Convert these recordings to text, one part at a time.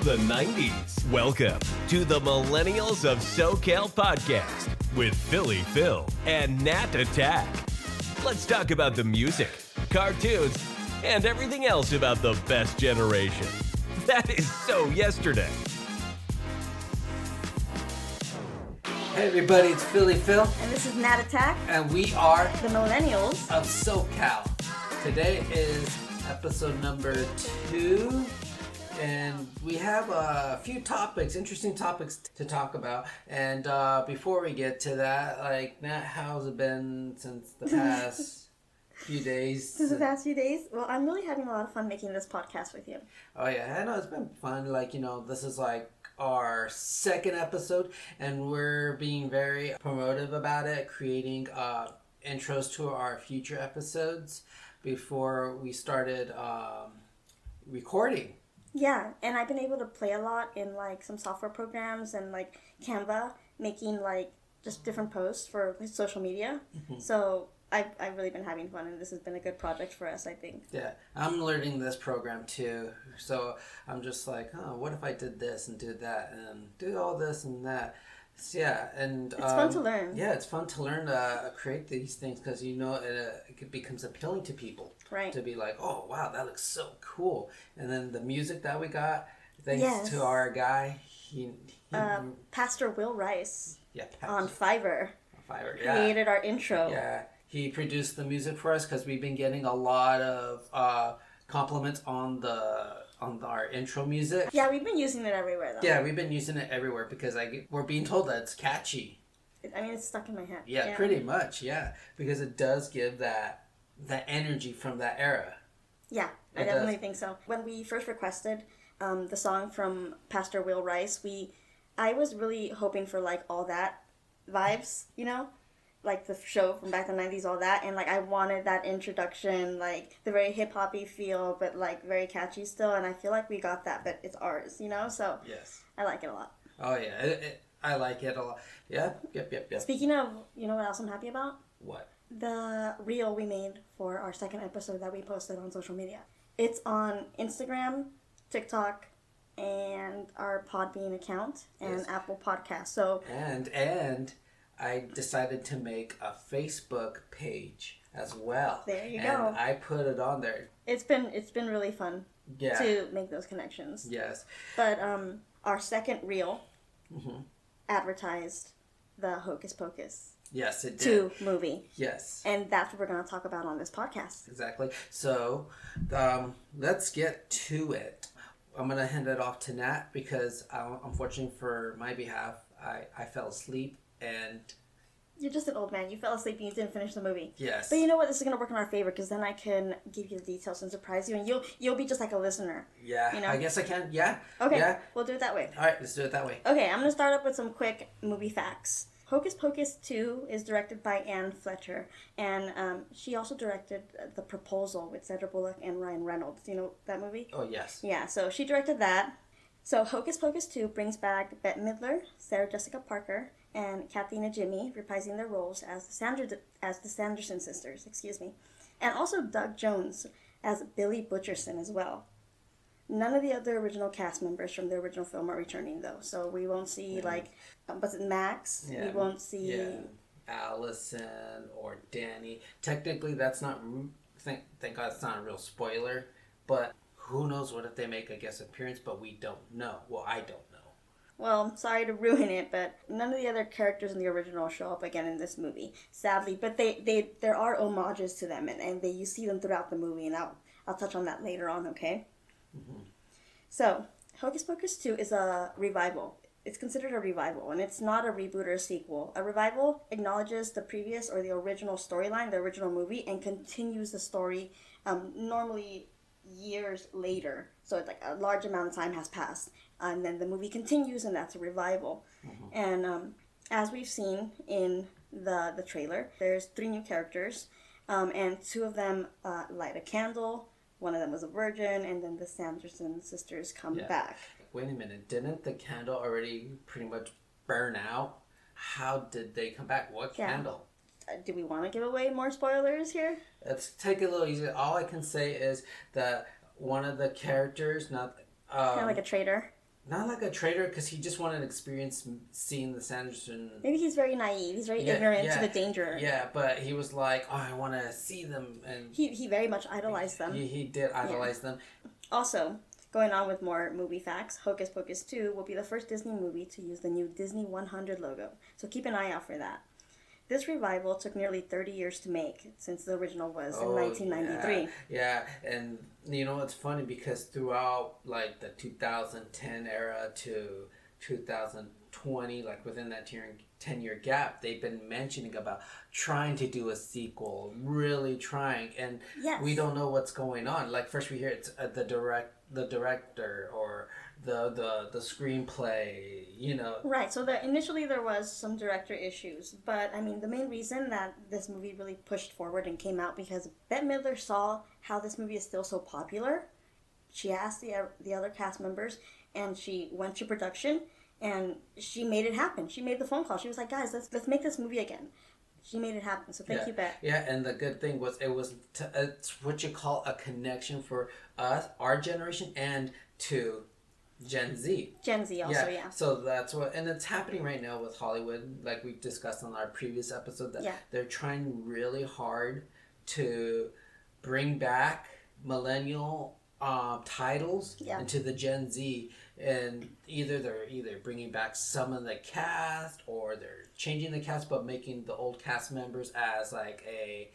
from the 90s. Welcome to the Millennials of SoCal podcast with Philly Phil and Nat Attack. Let's talk about the music, cartoons, and everything else about the best generation. That is so yesterday. Hey everybody, it's Philly Phil. And this is Nat Attack. And we are the Millennials of SoCal. Today is episode number 2. And we have a few topics, interesting topics to talk about. And before we get to that, like, Nat, how's it been since the past few days? Since the past few days? Well, I'm really having a lot of fun making this podcast with you. Oh, yeah. I know. It's been fun. Like, you know, this is like our second episode, and we're being very promotive about it, creating intros to our future episodes before we started recording. Yeah, and I've been able to play a lot in, like, some software programs and, like, Canva, making, like, just different posts for social media. Mm-hmm. So I've really been having fun, and this has been a good project for us, I think. Yeah, I'm learning this program, too. So I'm just like, oh, what if I did this and did that and do all this and that? So, yeah, and it's fun to learn. Yeah, it's fun to learn to create these things because, you know, it becomes appealing to people. Right. To be like, oh, wow, that looks so cool. And then the music that we got, thanks to our guy. He Pastor Will Rice. Yeah, on Fiverr. Created our intro. Yeah, he produced the music for us because we've been getting a lot of compliments on our intro music. Yeah, we've been using it everywhere, though. Yeah, we've been using it everywhere because we're being told that it's catchy. I mean, it's stuck in my head. Yeah, pretty much, yeah. Because it does give that energy from that era. Yeah, I definitely think so. When we first requested the song from Pastor Will Rice, I was really hoping for, like, all that vibes, you know? Like, the show from back in the 90s, all that. And, like, I wanted that introduction, like, the very hip-hoppy feel, but, like, very catchy still. And I feel like we got that, but it's ours, you know? So, yes. I like it a lot. Oh, yeah. I like it a lot. Yeah, yep. Speaking of, you know what else I'm happy about? What? The reel we made for our second episode that we posted on social media. It's on Instagram, TikTok, and our Podbean account, and Apple Podcasts. So and I decided to make a Facebook page as well. There you go. And I put it on there. It's been really fun to make those connections. Yes. But our second reel advertised the Hocus Pocus. Yes, it did. 2 movie. Yes. And that's what we're going to talk about on this podcast. Exactly. So, let's get to it. I'm going to hand it off to Nat because, unfortunately for my behalf, I fell asleep and... You're just an old man. You fell asleep and you didn't finish the movie. Yes. But you know what? This is going to work in our favor because then I can give you the details and surprise you, and you'll be just like a listener. Yeah, you know? I guess I can. Yeah. Okay, we'll do it that way. All right, let's do it that way. Okay, I'm going to start up with some quick movie facts. Hocus Pocus 2 is directed by Ann Fletcher, and she also directed The Proposal with Sandra Bullock and Ryan Reynolds. Do you know that movie? Oh, yes. Yeah, so she directed that. So Hocus Pocus 2 brings back Bette Midler, Sarah Jessica Parker, and Kathleen Jimmy, reprising their roles as the Sanderson sisters, and also Doug Jones as Billy Butcherson as well. None of the other original cast members from the original film are returning, though. So we won't see, was it Max? Yeah. We won't see... Yeah. Allison or Danny. Technically, that's not... Thank God it's not a real spoiler. But who knows what if they make a guest appearance, but we don't know. Well, I don't know. Well, sorry to ruin it, but none of the other characters in the original show up again in this movie, sadly. But there are homages to them, and you see them throughout the movie, and I'll touch on that later on, okay? Mm-hmm. So, Hocus Pocus 2 is a revival. It's considered a revival, and it's not a reboot or a sequel. A revival acknowledges the previous or the original storyline, the original movie, and continues the story normally years later. So, it's like a large amount of time has passed, and then the movie continues, and that's a revival. Mm-hmm. And as we've seen in the trailer, there's 3 new characters, and 2 of them light a candle. One of them was a virgin, and then the Sanderson sisters come back. Wait a minute. Didn't the candle already pretty much burn out? How did they come back? What candle? Do we want to give away more spoilers here? Let's take it a little easy. All I can say is that one of the characters, not... kind of like a traitor. Not like a traitor, because he just wanted to experience seeing the Sanderson. Maybe he's very naive. He's very ignorant to the danger. Yeah, but he was like, oh, I want to see them. And he very much idolized them. He did idolize them. Also, going on with more movie facts, Hocus Pocus 2 will be the first Disney movie to use the new Disney 100 logo. So keep an eye out for that. This revival took nearly 30 years to make, since the original was in 1993. Yeah, and you know, it's funny because throughout like the 2010 era to 2020, like within that 10-year gap, they've been mentioning about trying to do a sequel, really trying, and we don't know what's going on. Like first we hear it's the director or the screenplay, you know. Right, so initially there was some director issues, but I mean the main reason that this movie really pushed forward and came out because Bette Midler saw how this movie is still so popular. She asked the other cast members and she went to production and she made it happen. She made the phone call. She was like, guys, let's make this movie again. She made it happen, so thank you, Bette. Yeah, and the good thing was it's what you call a connection for us, our generation, and to Gen Z. Gen Z also, yeah. So that's what, and it's happening right now with Hollywood, like we discussed on our previous episode, that they're trying really hard to bring back millennial titles into the Gen Z. And they're bringing back some of the cast, or they're changing the cast, but making the old cast members as like a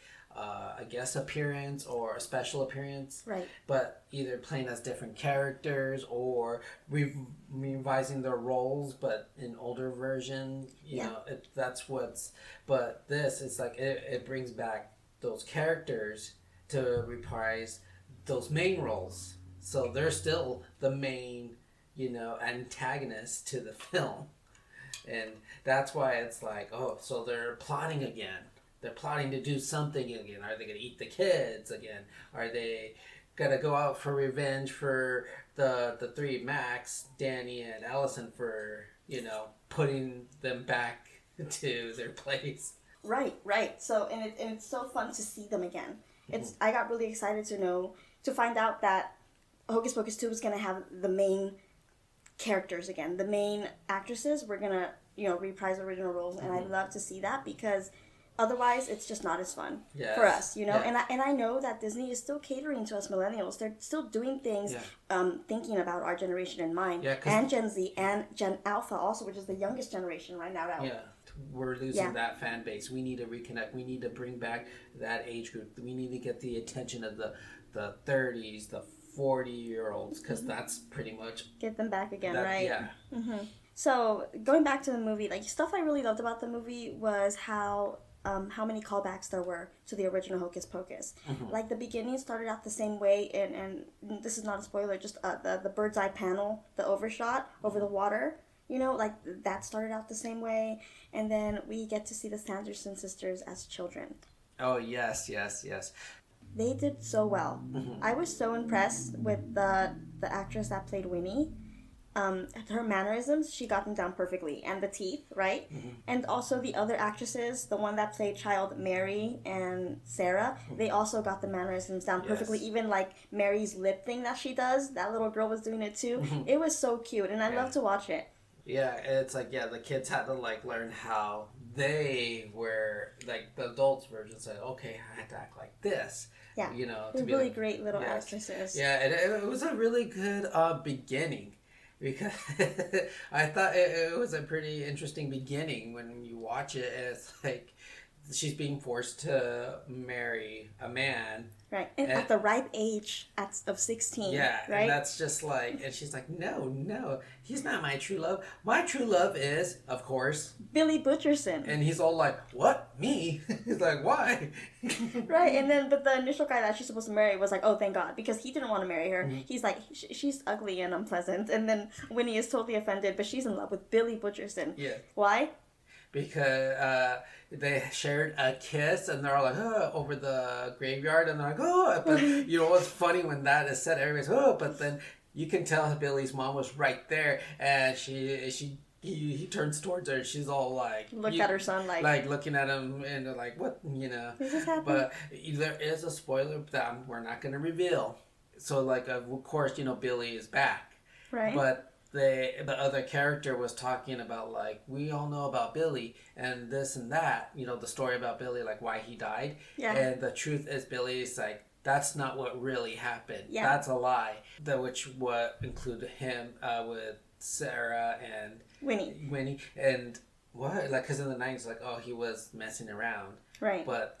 guest appearance or a special appearance. Right. But either playing as different characters or revising their roles, but an older version. You know, that's what's. But this, it's like it brings back those characters to reprise those main roles, so they're still the main. You know, antagonist to the film. And that's why it's like, oh, so they're plotting again. They're plotting to do something again. Are they going to eat the kids again? Are they going to go out for revenge for the three, Max, Danny, and Allison, for, you know, putting them back to their place? Right. So, and it's so fun to see them again. I got really excited to find out that Hocus Pocus 2 was going to have the main characters again. The main actresses were gonna, reprise original roles, and I'd love to see that, because otherwise it's just not as fun for us, And I know that Disney is still catering to us millennials. They're still doing things thinking about our generation in mind, and Gen Z and Gen Alpha also, which is the youngest generation right now. We're losing that fan base. We need to reconnect. We need to bring back that age group. We need to get the attention of the 30s, the 40-year-olds, because that's pretty much... Get them back again, right? Yeah. Mm-hmm. So, going back to the movie, like, stuff I really loved about the movie was how many callbacks there were to the original Hocus Pocus. Mm-hmm. Like, the beginning started out the same way, and this is not a spoiler, just the bird's eye panel, the overshot over the water, like, that started out the same way, and then we get to see the Sanderson sisters as children. Oh, yes. They did so well. Mm-hmm. I was so impressed with the actress that played Winnie. Her mannerisms, she got them down perfectly. And the teeth, right? Mm-hmm. And also the other actresses, the one that played child Mary and Sarah, they also got the mannerisms down perfectly. Even like Mary's lip thing that she does, that little girl was doing it too. It was so cute, and I love to watch it. Yeah, it's like, the kids had to like learn how they were, like the adults version said, okay, I had to act like this. Yeah, they're to be really like, great little actresses. Yeah, and it was a really good beginning, because I thought it was a pretty interesting beginning when you watch it. It's like she's being forced to marry a man. Right, and at the ripe age of 16. Yeah, right? And that's just like, and she's like, no, he's not my true love. My true love is, of course, Billy Butcherson. And he's all like, what, me? He's like, why? Right, but the initial guy that she's supposed to marry was like, oh, thank God, because he didn't want to marry her. Mm-hmm. He's like, she's ugly and unpleasant. And then Winnie is totally offended, but she's in love with Billy Butcherson. Yeah. Why? Because they shared a kiss, and they're all like, oh, over the graveyard, and they're like, oh. But what's funny when that is said, everybody's, oh. But then you can tell Billy's mom was right there, and he turns towards her, and she's all like... Looked at her son like looking at him, and they're like, what, This is happening. But there is a spoiler that we're not going to reveal. So, like, of course, Billy is back. Right. But the other character was talking about, like, we all know about Billy and this and that, you know, the story about Billy, like why he died. Yeah. And the truth is Billy's like, that's not what really happened. Yeah. That's a lie. Which what included him with Sarah and Winnie. And what? Like, because in the 90s, like, oh, he was messing around. Right. But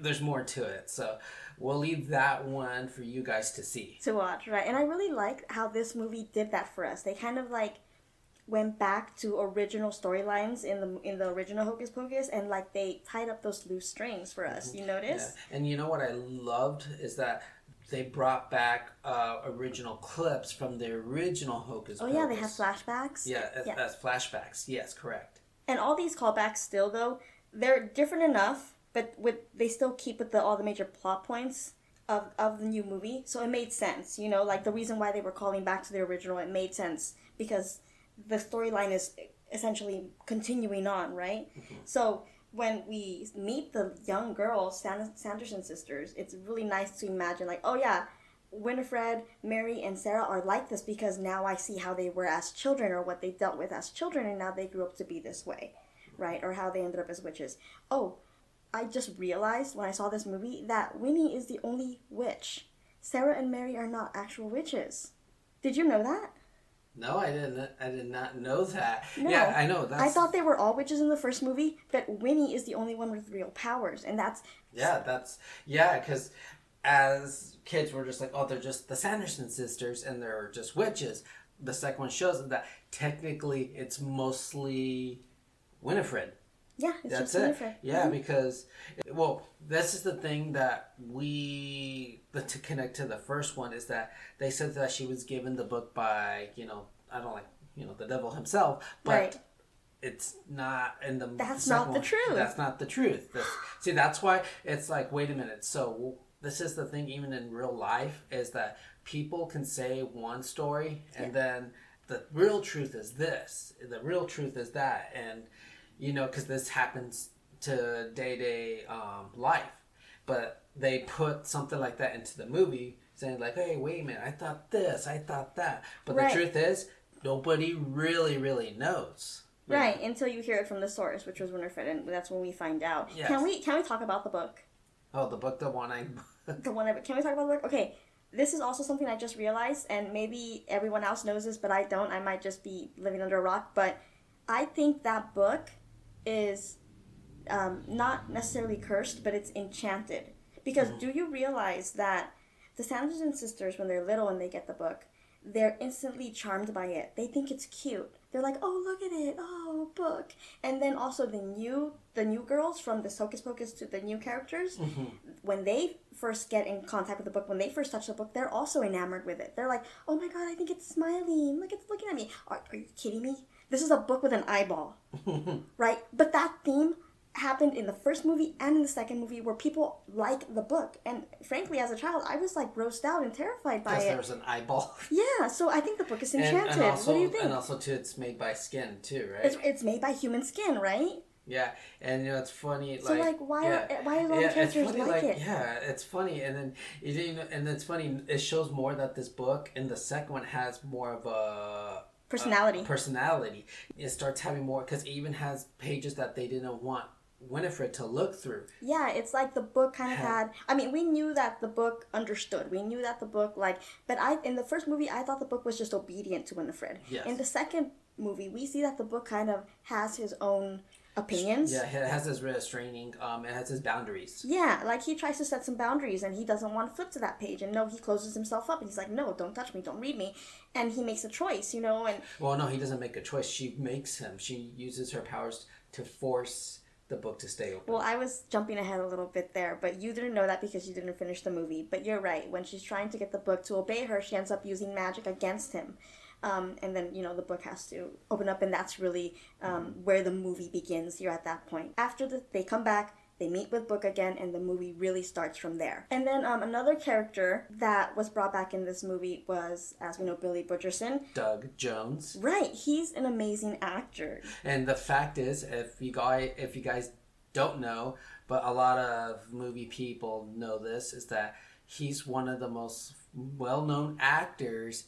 there's more to it. So we'll leave that one for you guys to see. To watch, right. And I really liked how this movie did that for us. They kind of, like, went back to original storylines in the original Hocus Pocus, and like they tied up those loose strings for us. You notice? Yeah. And you know what I loved is that they brought back original clips from the original Hocus Pocus. Oh yeah, they have flashbacks. Yeah, as flashbacks. Yes, correct. And all these callbacks still, though, they're different enough, but they still keep with all the major plot points of the new movie. So it made sense, you know, like the reason why they were calling back to the original, it made sense because the storyline is essentially continuing on, right? Mm-hmm. So when we meet the young girl, Sanderson sisters, it's really nice to imagine, like, oh yeah, Winifred, Mary, and Sarah are like this because now I see how they were as children or what they dealt with as children, and now they grew up to be this way, right? Or how they ended up as witches. Oh, I just realized when I saw this movie that Winnie is the only witch. Sarah and Mary are not actual witches. Did you know that? No, I didn't. I did not know that. No. Yeah, I know. I thought they were all witches in the first movie, but Winnie is the only one with real powers, and that's... Yeah, because as kids, we're just like, oh, they're just the Sanderson sisters, and they're just witches. The second one shows that technically it's mostly Winifred. Yeah, that's just Winifred. Yeah, mm-hmm. Because... Well, this is the thing that to connect to the first one is that they said that she was given the book by, you know, I don't like, you know, the devil himself, but right. It's not in the... That's not the truth. That's not the truth. See, that's why it's like, wait a minute. So this is the thing, even in real life, is that people can say one story and then the real truth is this, the real truth is that. And, you know, because this happens to day-to-day life, but they put something like that into the movie saying like, hey, wait a minute, I thought this, I thought that. But right. The truth is nobody really, really knows. Right, until you hear it from the source, which was Winifred, and that's when we find out. Yes. Can we talk about the book? Oh, the book, can we talk about the book? Okay, this is also something I just realized, and maybe everyone else knows this, but I don't. I might just be living under a rock, but I think that book is not necessarily cursed, but it's enchanted. Because do you realize that the Sanderson sisters, when they're little and they get the book, they're instantly charmed by it. They think it's cute. They're like, oh, look at it. Oh, book. And then also the new girls from the Hocus Pocus to the new characters, mm-hmm. when they first get in contact with the book, when they first touch the book, they're also enamored with it. They're like, oh my God, I think it's smiling. Look, it's looking at me. Are you kidding me? This is a book with an eyeball, right? But that theme happened in the first movie and in the second movie, where people like the book, and frankly, as a child, I was like grossed out and terrified by it. Because there was an eyeball. Yeah, so I think the book is enchanted. And also, what do you think? And also, too, it's made by skin too, right? It's made by human skin, right? Yeah, and you know it's funny. So like why are all the characters like it? Yeah, it's funny, and then you didn't, and it's funny. It shows more that this book and the second one has more of a. Personality. It starts having more, because it even has pages that they didn't want Winifred to look through. Yeah, it's like the book kind of had... I mean, we knew that the book understood. We knew that the book, like... But in the first movie, I thought the book was just obedient to Winifred. Yes. In the second movie, we see that the book kind of has his own opinions. Yeah, it has his restraining, it has his boundaries. Yeah, like he tries to set some boundaries and he doesn't want to flip to that page, and no, he closes himself up and he's like, no, don't touch me, don't read me, and he makes a choice, you know, and... Well, no, he doesn't make a choice, she makes him. She uses her powers to force the book to stay open. Well, I was jumping ahead a little bit there, but you didn't know that because you didn't finish the movie, but you're right, when she's trying to get the book to obey her, she ends up using magic against him. And then, you know, the book has to open up, and that's really where the movie begins. You're at that point. After they come back, they meet with Book again, and the movie really starts from there. And then another character that was brought back in this movie was, as we know, Billy Butcherson. Doug Jones. Right. He's an amazing actor. And the fact is, if you guys don't know, but a lot of movie people know this, is that he's one of the most well-known actors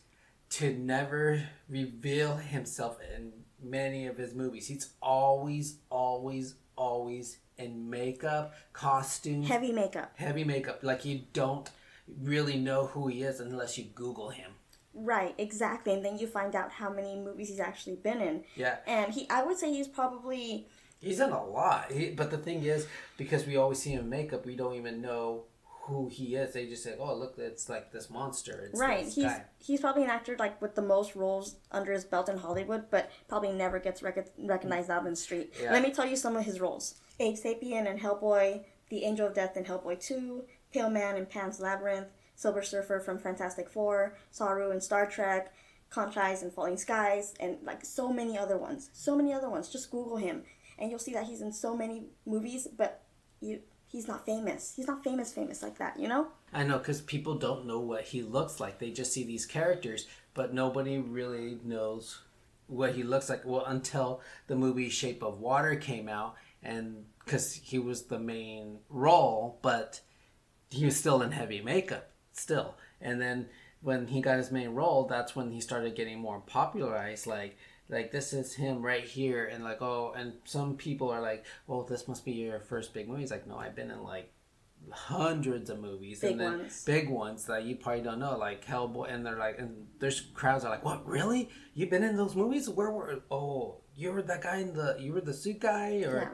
to never reveal himself in many of his movies. He's always in makeup, costume. Heavy makeup. Like, you don't really know who he is unless you Google him. Right, exactly. And then you find out how many movies he's actually been in. Yeah. And I would say he's probably... He's in a lot. But the thing is, because we always see him in makeup, we don't even know who he is. They just say, oh, look, it's like this monster. It's right. He's probably an actor like with the most roles under his belt in Hollywood, but probably never gets recognized out in the street. Yeah. Let me tell you some of his roles. Abe Sapien in Hellboy, the Angel of Death in Hellboy 2, Pale Man in Pan's Labyrinth, Silver Surfer from Fantastic Four, Saru in Star Trek, Conchise in Falling Skies, and like so many other ones. Just Google him, and you'll see that he's in so many movies, but he's not famous. He's not famous like that, you know? I know, because people don't know what he looks like. They just see these characters, but nobody really knows what he looks like. Well, until the movie Shape of Water came out, and because he was the main role, but he was still in heavy makeup. And then when he got his main role, that's when he started getting more popularized, like this is him right here, and like, oh, and some people are like, well, this must be your first big movie. He's like, no, I've been in like hundreds of movies, big ones that you probably don't know, like Hellboy, and they're like, and there's crowds are like, what, really? You've been in those movies? Where were? Oh, you were that guy you were the suit guy, or yeah.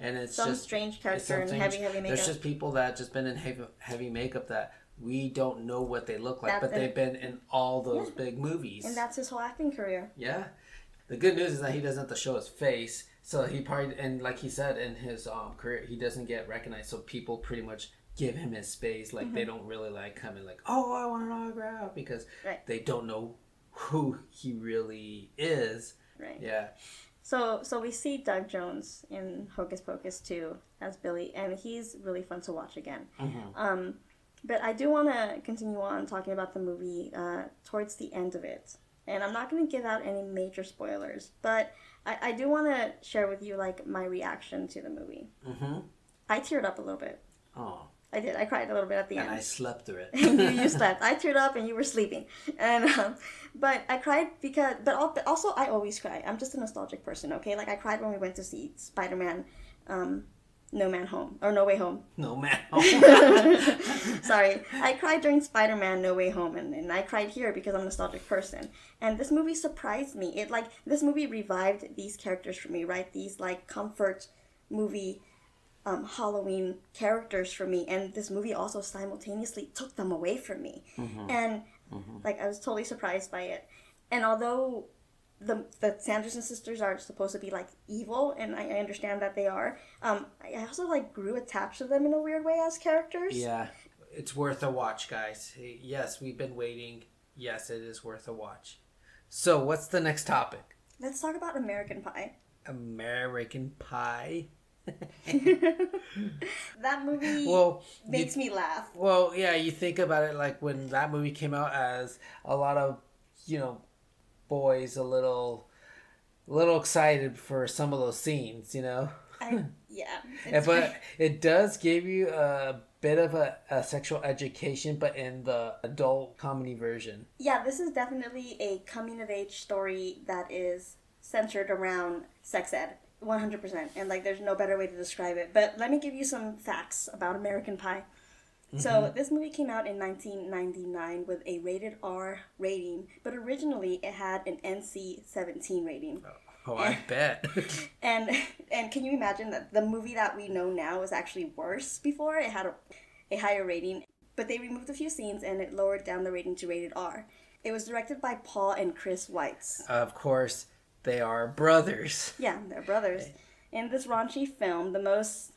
And it's some just strange character in heavy makeup. There's just people that just been in heavy makeup that we don't know what they look like, but they've been in all those big movies. And that's his whole acting career. Yeah. The good news is that he doesn't have to show his face, so he probably, and like he said, in his career, he doesn't get recognized, so people pretty much give him his space. Like, they don't really like come and like, oh, I want an autograph, because they don't know who he really is. Right. Yeah. So we see Doug Jones in Hocus Pocus 2 as Billy, and he's really fun to watch again. Mm-hmm. But I do want to continue on talking about the movie towards the end of it. And I'm not going to give out any major spoilers, but I do want to share with you, like, my reaction to the movie. Mm-hmm. I teared up a little bit. Oh. I did. I cried a little bit at the end. And I slept through it. You slept. I teared up and you were sleeping. And, but I cried because, but also I always cry. I'm just a nostalgic person, okay? Like, I cried when we went to see Spider-Man, No Way Home. No Man Home. Sorry. I cried during Spider-Man No Way Home, and I cried here because I'm a nostalgic person. And this movie surprised me. This movie revived these characters for me, right? These, like, comfort movie Halloween characters for me. And this movie also simultaneously took them away from me. Mm-hmm. And, like, I was totally surprised by it. And although the Sanderson sisters are supposed to be, like, evil, and I understand that they are. I also, like, grew attached to them in a weird way as characters. Yeah. It's worth a watch, guys. Yes, we've been waiting. Yes, it is worth a watch. So, what's the next topic? Let's talk about American Pie. American Pie? That movie makes me laugh. Well, yeah, you think about it, like, when that movie came out as a lot of, you know, boys a little excited for some of those scenes, you know? But it does give you a bit of a sexual education, but in the adult comedy version. Yeah, this is definitely a coming-of-age story that is centered around sex ed, 100%. And, like, there's no better way to describe it. But let me give you some facts about American Pie. So this movie came out in 1999 with a rated R rating, but originally it had an NC-17 rating. Oh, I bet. And can you imagine that the movie that we know now was actually worse before? It had a higher rating, but they removed a few scenes and it lowered down the rating to rated R. It was directed by Paul and Chris Weitz. Of course, they are brothers. Yeah, they're brothers. In this raunchy film, the most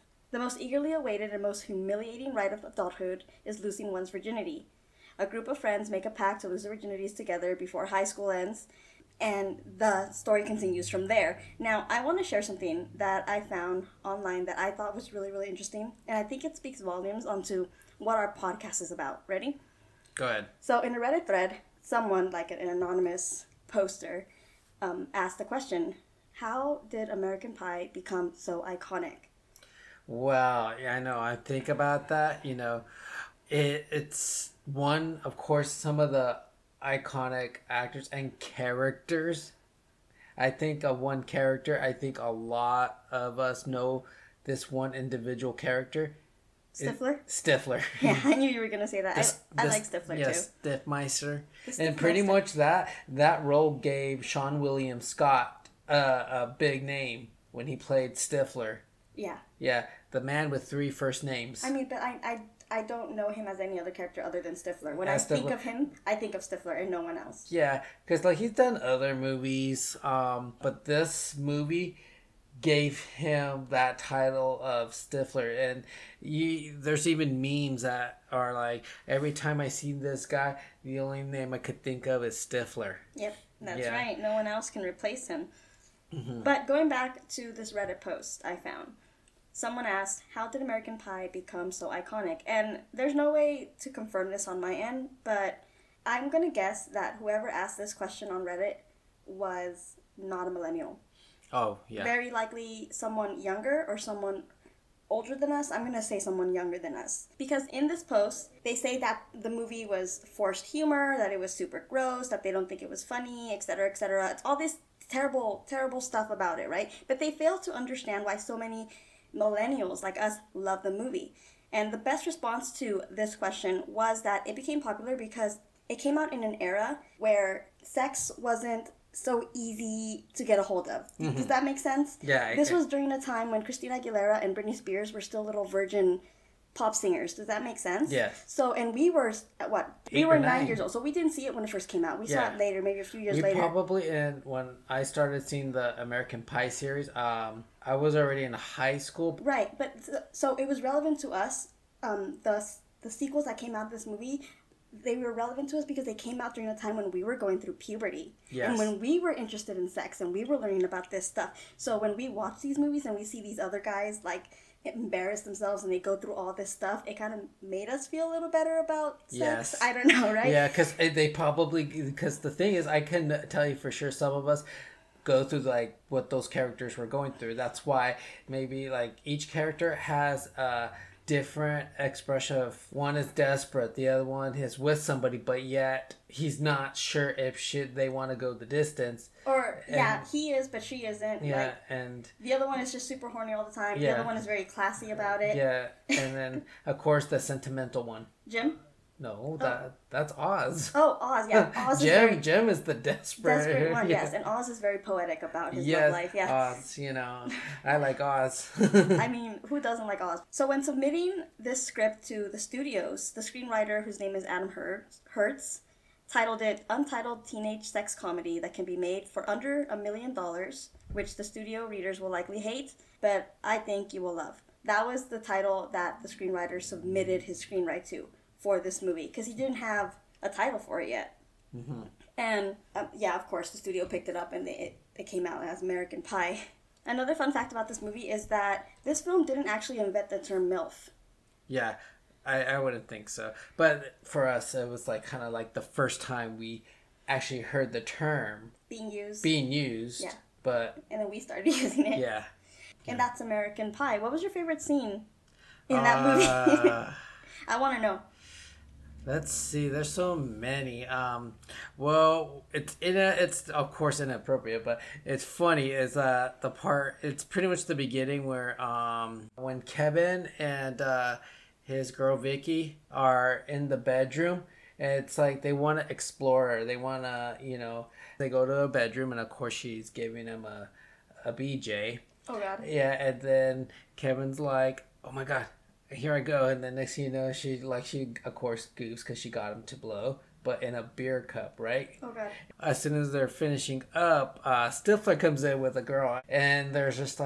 eagerly awaited and most humiliating rite of adulthood is losing one's virginity. A group of friends make a pact to lose their virginities together before high school ends, and the story continues from there. Now, I want to share something that I found online that I thought was really, really interesting, and I think it speaks volumes onto what our podcast is about. Ready? Go ahead. So in a Reddit thread, someone, like an anonymous poster, asked the question, how did American Pie become so iconic? Wow, yeah, I know. I think about that, you know. It's one, of course, some of the iconic actors and characters. I think of one character. I think a lot of us know this one individual character. Stifler. Yeah, I knew you were going to say that. I like Stifler, too. Stiffmeister. And pretty much that role gave Sean William Scott a big name when he played Stifler. Yeah. Yeah, the man with three first names. I mean, but I don't know him as any other character other than Stifler. When I think of him, I think of Stifler and no one else. Yeah, because he's done other movies, but this movie gave him that title of Stifler, and there's even memes that are like, every time I see this guy, the only name I could think of is Stifler. Yep, that's right. No one else can replace him. Mm-hmm. But going back to this Reddit post I found, someone asked, how did American Pie become so iconic? And there's no way to confirm this on my end, but I'm going to guess that whoever asked this question on Reddit was not a millennial. Oh, yeah. Very likely someone younger or someone older than us. I'm going to say someone younger than us. Because in this post, they say that the movie was forced humor, that it was super gross, that they don't think it was funny, etc., etc. It's all this terrible, terrible stuff about it, right? But they fail to understand why so many millennials like us love the movie. And the best response to this question was that it became popular because it came out in an era where sex wasn't so easy to get a hold of. Mm-hmm. Does that make sense? Yeah. This was during a time when Christina Aguilera and Britney Spears were still little virgin pop singers. Does that make sense? Yes. So, and we were, we were 9 years old, so we didn't see it when it first came out. We saw it later, maybe a few years later. Probably, and when I started seeing the American Pie series, I was already in high school. Right, but so it was relevant to us. The sequels that came out of this movie, they were relevant to us because they came out during a time when we were going through puberty. Yes. And when we were interested in sex and we were learning about this stuff. So when we watch these movies and we see these other guys embarrass themselves and they go through all this stuff, it kind of made us feel a little better about sex. Yes. I don't know, right? Yeah, because the thing is, I couldn't tell you for sure, some of us go through what those characters were going through. That's why maybe each character has different expression of, one is desperate, the other one is with somebody, but yet he's not sure if they want to go the distance. Or he is, but she isn't. Yeah, and the other one is just super horny all the time. Yeah. The other one is very classy about it. Yeah, and then of course the sentimental one. Jim? No, that's Oz. Oh, Oz, yeah. Oz Jim is the desperate one, yes. And Oz is very poetic about his love life, yes. Oz, I like Oz. I mean, who doesn't like Oz? So when submitting this script to the studios, the screenwriter, whose name is Adam Hertz, titled it Untitled Teenage Sex Comedy That Can Be Made for Under $1 Million, which the studio readers will likely hate, but I think you will love. That was the title that the screenwriter submitted his screenwrite to for this movie, because he didn't have a title for it yet. Mm-hmm. And of course the studio picked it up and it came out as American Pie. Another fun fact about this movie is that this film didn't actually invent the term MILF. Yeah, I wouldn't think so. But for us, it was the first time we actually heard the term being used. Yeah. But and then we started using it. Yeah. And that's American Pie. What was your favorite scene in that movie? I want to know. Let's see. There's so many. It's of course inappropriate, but it's funny. Is the part? It's pretty much the beginning where when Kevin and his girl Vicky are in the bedroom. And it's they want to explore her. They want to, they go to a bedroom, and of course she's giving him a BJ. Oh God. Yeah, and then Kevin's like, "Oh my God, here I go," and then next thing you know, she of course goofs because she got him to blow, but in a beer cup, right? Okay. As soon as they're finishing up, Stifler comes in with a girl, and there's just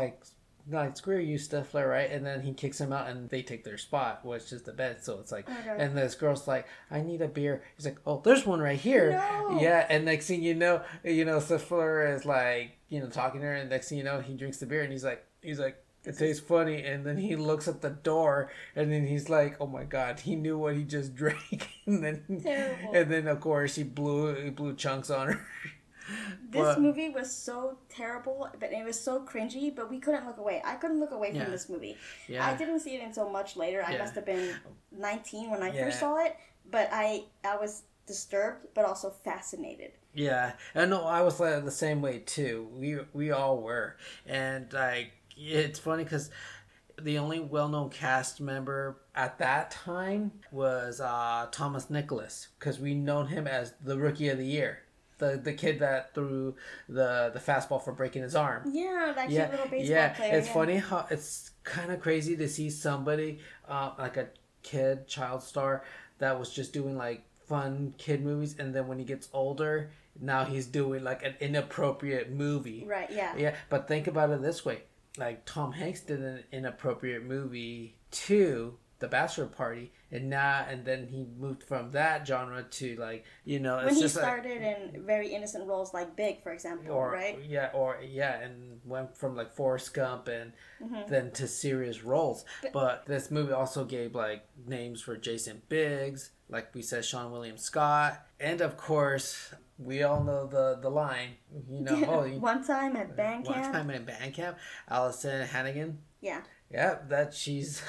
screw you, Stifler, right? And then he kicks him out, and they take their spot, which is the bed. So it's okay. And this girl's like, "I need a beer." He's like, "Oh, there's one right here." No. Yeah, and next thing you know, Stifler is talking to her, and next thing you know, he drinks the beer, and he's like. It tastes funny, and then he looks at the door, and then he's like, "Oh my God!" He knew what he just drank, and then of course he blew chunks on her. This movie was so terrible, but it was so cringy. But we couldn't look away. I couldn't look away from this movie. Yeah. I didn't see it until much later. I must have been 19 when I first saw it, but I was disturbed, but also fascinated. Yeah, and no, I was the same way too. We all were, and it's funny because the only well-known cast member at that time was Thomas Nicholas, because we known him as the Rookie of the Year. The kid that threw the fastball for breaking his arm. Yeah, that cute little baseball player. It's funny how it's kind of crazy to see somebody, like a child star, that was just doing fun kid movies, and then when he gets older, now he's doing an inappropriate movie. Right, yeah. Yeah, but think about it this way. Tom Hanks did an inappropriate movie too, The Bachelor Party, and then he moved from that genre to when he started in very innocent roles like Big, for example, right? Yeah, and went from Forrest Gump and then to serious roles. But this movie also gave names for Jason Biggs, like we said, Sean William Scott, and of course we all know the line, One time at band camp, Allison Hannigan. Yeah. Yeah, that she's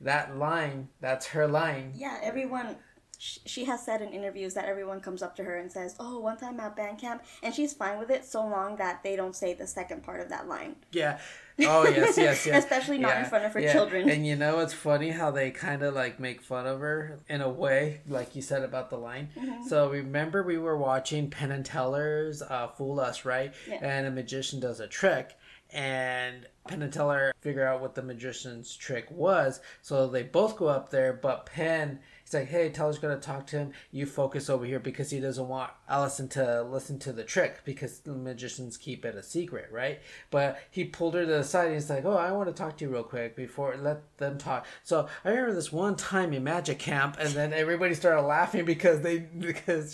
that line. That's her line. Yeah, everyone. She has said in interviews that everyone comes up to her and says, "Oh, one time at band camp," and she's fine with it so long that they don't say the second part of that line. Yeah. Oh yes. Especially not in front of her children. And it's funny how they kind of make fun of her in a way, like you said about the line. Mm-hmm. So remember, we were watching Penn and Teller's "Fool Us," right? Yeah. And a magician does a trick, and Penn and Teller figure out what the magician's trick was. So they both go up there, but Penn, he's like, "Hey, Teller's going to talk to him. You focus over here," because he doesn't want Allison to listen to the trick, because the magicians keep it a secret, right? But he pulled her to the side and he's like, "Oh, I want to talk to you real quick before, let them talk." So I remember this one time in Magic Camp, and then everybody started laughing because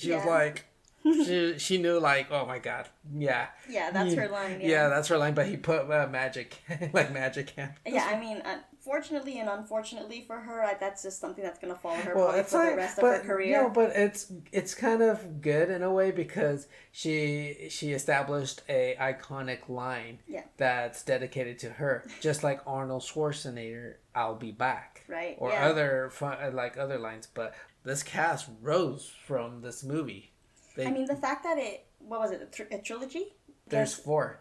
she was like... she knew, oh my God, yeah, that's her line. Yeah, that's her line. But he put magic, Magic Camp. Yeah, I mean, fortunately and unfortunately for her, that's just something that's gonna follow her for the rest of her career. No, but it's kind of good in a way, because she established a iconic line that's dedicated to her, just like Arnold Schwarzenegger, "I'll be back," right? Or other fun, other lines. But this cast rose from this movie. I mean, the fact that a trilogy? There's four.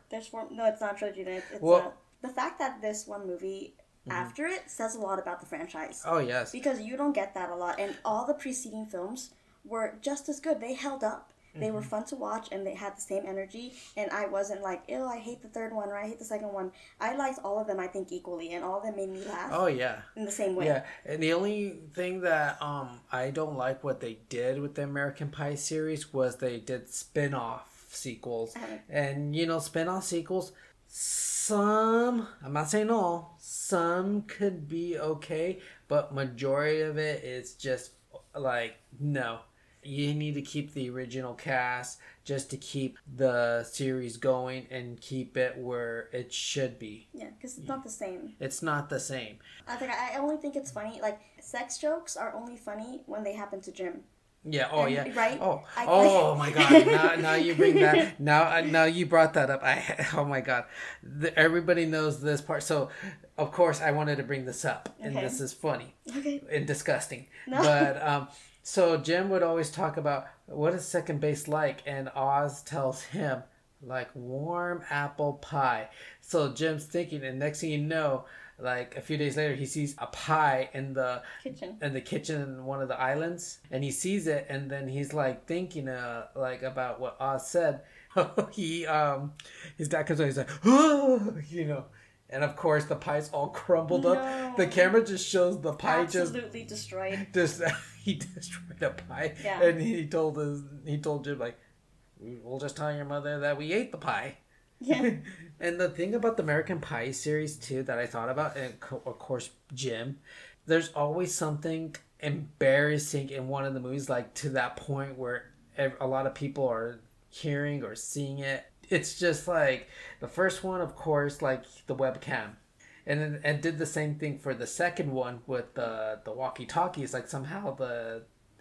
No, it's not a trilogy. The fact that this one movie after it says a lot about the franchise. Oh, yes. Because you don't get that a lot. And all the preceding films were just as good. They held up. They were fun to watch, and they had the same energy. And I wasn't I hate the third one, or I hate the second one. I liked all of them, I think, equally, and all of them made me laugh. Oh, yeah. In the same way. Yeah, and the only thing that I don't like what they did with the American Pie series was they did spin-off sequels. And, spin-off sequels, some, I'm not saying all, some could be okay, but majority of it is just no. You need to keep the original cast just to keep the series going and keep it where it should be. Yeah, because it's not the same. It's not the same. I only think it's funny. Sex jokes are only funny when they happen to Jim. Yeah. Oh, and, yeah. Right. Oh. Oh my God. Now you bring that. Now you brought that up. Oh my God. Everybody knows this part. So, of course, I wanted to bring this up, and this is funny. Okay. And disgusting. No. But so Jim would always talk about, "What is second base like?" And Oz tells him, "Warm apple pie." So Jim's thinking, and next thing you know, a few days later, he sees a pie in the kitchen. In the kitchen in one of the islands, and he sees it, and then he's thinking about what Oz said. He his dad comes over, he's like, "Oh," And of course, the pie's all crumbled up. The camera just shows the pie absolutely destroyed. He destroyed a pie, and he told Jim, "We'll just tell your mother that we ate the pie." Yeah. And the thing about the American Pie series too that I thought about, and of course Jim, there's always something embarrassing in one of the movies, to that point where a lot of people are hearing or seeing it. It's just the first one, of course, the webcam, and did the same thing for the second one with the walkie-talkies. Somehow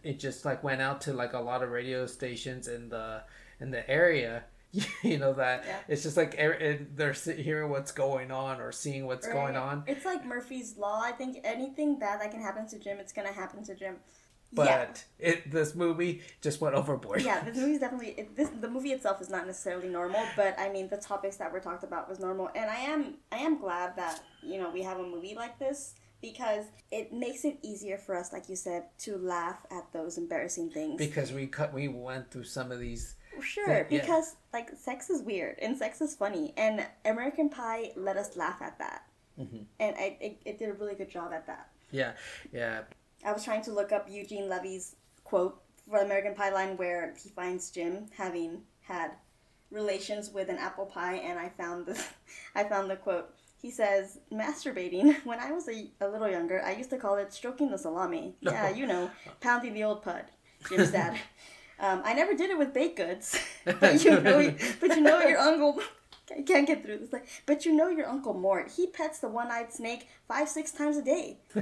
it just went out to a lot of radio stations in the area. It's just they're hearing what's going on or seeing what's going on. It's like Murphy's Law. I think anything bad that can happen to Jim, it's gonna happen to Jim. But this movie just went overboard. Yeah, this movie's definitely... the movie itself is not necessarily normal, but, I mean, the topics that were talked about was normal. And I am glad that, you know, we have a movie like this, because it makes it easier for us, like you said, to laugh at those embarrassing things. Because we went through some of these... Sure, because, like, sex is weird, and sex is funny, and American Pie let us laugh at that. Mm-hmm. And it did a really good job at that. Yeah, yeah. I was trying to look up Eugene Levy's quote for the American Pie line where he finds Jim having had relations with an apple pie, and I found the quote. He says, masturbating, when I was a little younger, I used to call it stroking the salami. Yeah, you know, pounding the old pud, Jim's dad. I never did it with baked goods, but you know your uncle... I can't get through this. Like, but you know your Uncle Mort. He pets the one-eyed snake 5-6 times a day. The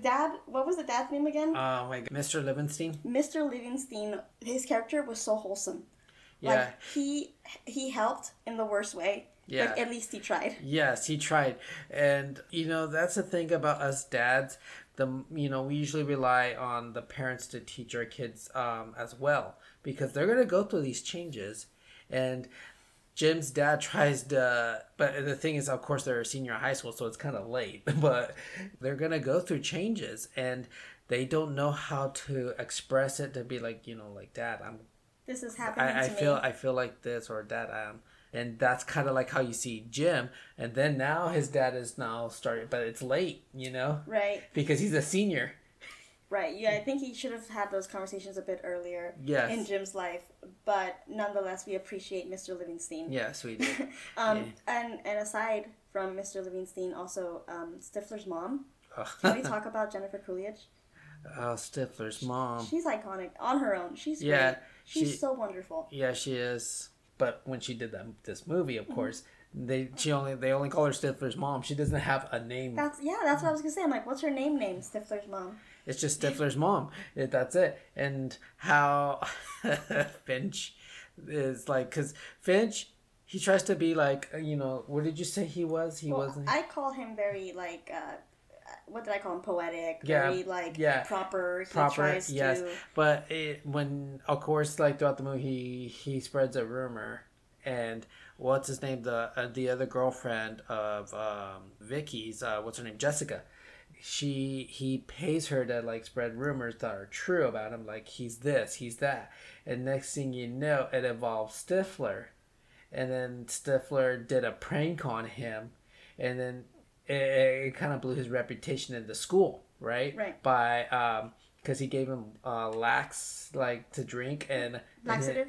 dad, what was the dad's name again? Oh, my God. Mr. Livenstein? Mr. Livenstein, his character was so wholesome. Yeah. Like, he helped in the worst way. Yeah. Like, at least he tried. Yes, he tried. And, you know, that's the thing about us dads. We usually rely on the parents to teach our kids as well. Because they're going to go through these changes. And Jim's dad tries to, but the thing is, of course, they're a senior in high school, so it's kind of late, but they're going to go through changes and they don't know how to express it to be like, you know, like, Dad, this is happening to me. I feel like this, or Dad, and that's kind of like how you see Jim. And then now his dad is now started, but it's late, you know? Right. Because he's a senior. Right, yeah, I think he should have had those conversations a bit earlier in Jim's life. But nonetheless, we appreciate Mr. Livenstein. Yes, we do. And aside from Mr. Livenstein, also Stifler's mom. Can we talk about Jennifer Coolidge? Oh, Stifler's mom. She's iconic on her own. She's great. She's so wonderful. Yeah, she is. But when she did this movie, of course... They only call her Stifler's mom. She doesn't have a name. That's what I was gonna say. I'm like, what's her name? Stifler's mom. It's just Stifler's mom. That's it. And how Finch is like, because Finch, he tries to be like, you know, what did you say he was? He wasn't. I call him very like. What did I call him? Poetic, very like proper. He tries to. But of course, like throughout the movie, he spreads a rumor. And what's his name? The other girlfriend of Vicky's, what's her name? Jessica. He pays her to like spread rumors that are true about him. Like he's this, he's that. And next thing you know, it involves Stifler. And then Stifler did a prank on him. And then it kind of blew his reputation in the school, right? Right. By, because he gave him lax, like, to drink and... Laxative.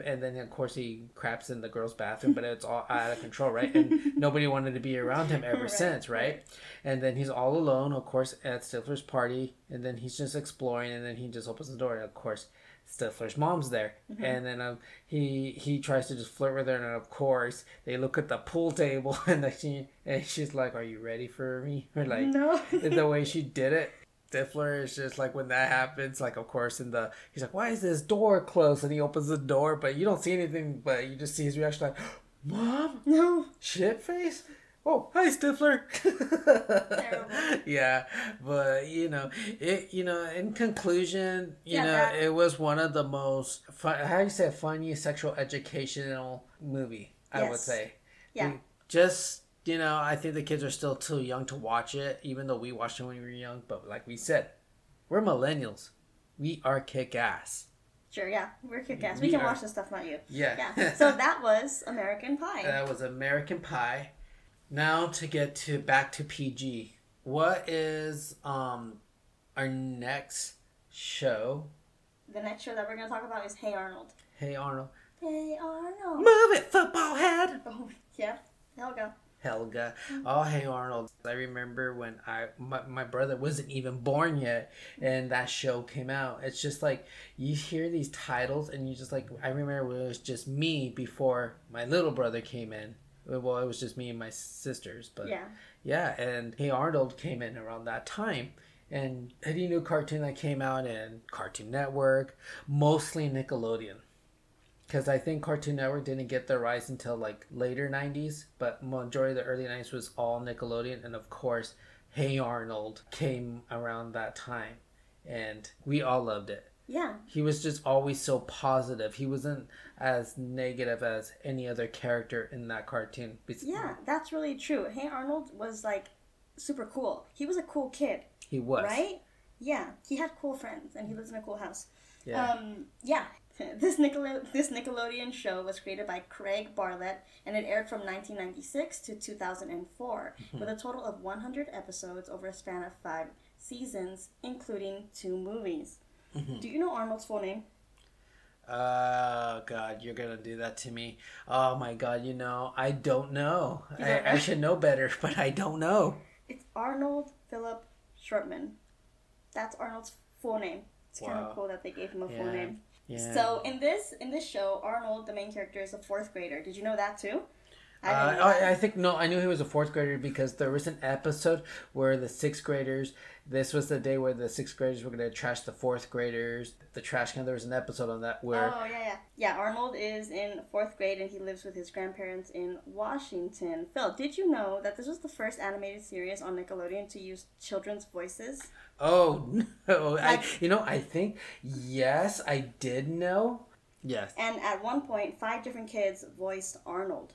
Okay. And then, of course, he craps in the girls' bathroom, but it's all out of control, right? And nobody wanted to be around him ever since, right? And then he's all alone, of course, at Stifler's party. And then he's just exploring, and then he just opens the door. And, of course, Stifler's mom's there. Mm-hmm. And then he tries to just flirt with her. And, of course, they look at the pool table, and she's like, are you ready for me? Or, like, no. The way she did it. Stifler is just like, when that happens, like, of course, he's like, why is this door closed? And he opens the door, but you don't see anything, but you just see his reaction like, Mom? No. Shit face? Oh, hi, Stifler. Terrible. Yeah, but, you know, in conclusion, it was one of the most, funny sexual educational movie, I would say. Yeah. You know, I think the kids are still too young to watch it, even though we watched it when we were young. But like we said, we're millennials. We are kick-ass. Sure, yeah. We're kick-ass. We can watch this stuff, not you. Yeah. Yeah. So that was American Pie. Now to get to back to PG. What is our next show? The next show that we're going to talk about is Hey Arnold. Hey Arnold. Hey Arnold. Move it, football head. Oh, yeah. Helga. Oh, Hey Arnold. I remember when my brother wasn't even born yet and that show came out. It's just like you hear these titles and you just like, I remember it was just me before my little brother came in. Well, it was just me and my sisters, but yeah, and Hey Arnold came in around that time. And any new cartoon that came out in Cartoon Network, mostly Nickelodeon. Because I think Cartoon Network didn't get their rise until like later 90s, but majority of the early 90s was all Nickelodeon, and of course Hey Arnold came around that time, and we all loved it. Yeah. He was just always so positive. He wasn't as negative as any other character in that cartoon. Yeah, that's really true. Hey Arnold was like super cool. He was a cool kid. He was. Right? Yeah. He had cool friends and he lives in a cool house. Yeah. Yeah. This Nickelodeon show was created by Craig Barlett, and it aired from 1996 to 2004, with a total of 100 episodes over a span of 5 seasons, including 2 movies. Mm-hmm. Do you know Arnold's full name? God, you're going to do that to me. Oh, my God, you know, I don't know. I should know better, but I don't know. It's Arnold Philip Shortman. That's Arnold's full name. It's kind of cool that they gave him a full name. Yeah. So in this show, Arnold, the main character, is a 4th grader. Did you know that too? I knew he was a 4th grader because there was an episode where the 6th graders. This was the day where the 6th graders were going to trash the 4th graders. The trash can. There was an episode on that where. Oh yeah. Arnold is in 4th grade and he lives with his grandparents in Washington. Phil, did you know that this was the first animated series on Nickelodeon to use children's voices? Oh no! I did know. Yes. And at one point, 5 different kids voiced Arnold.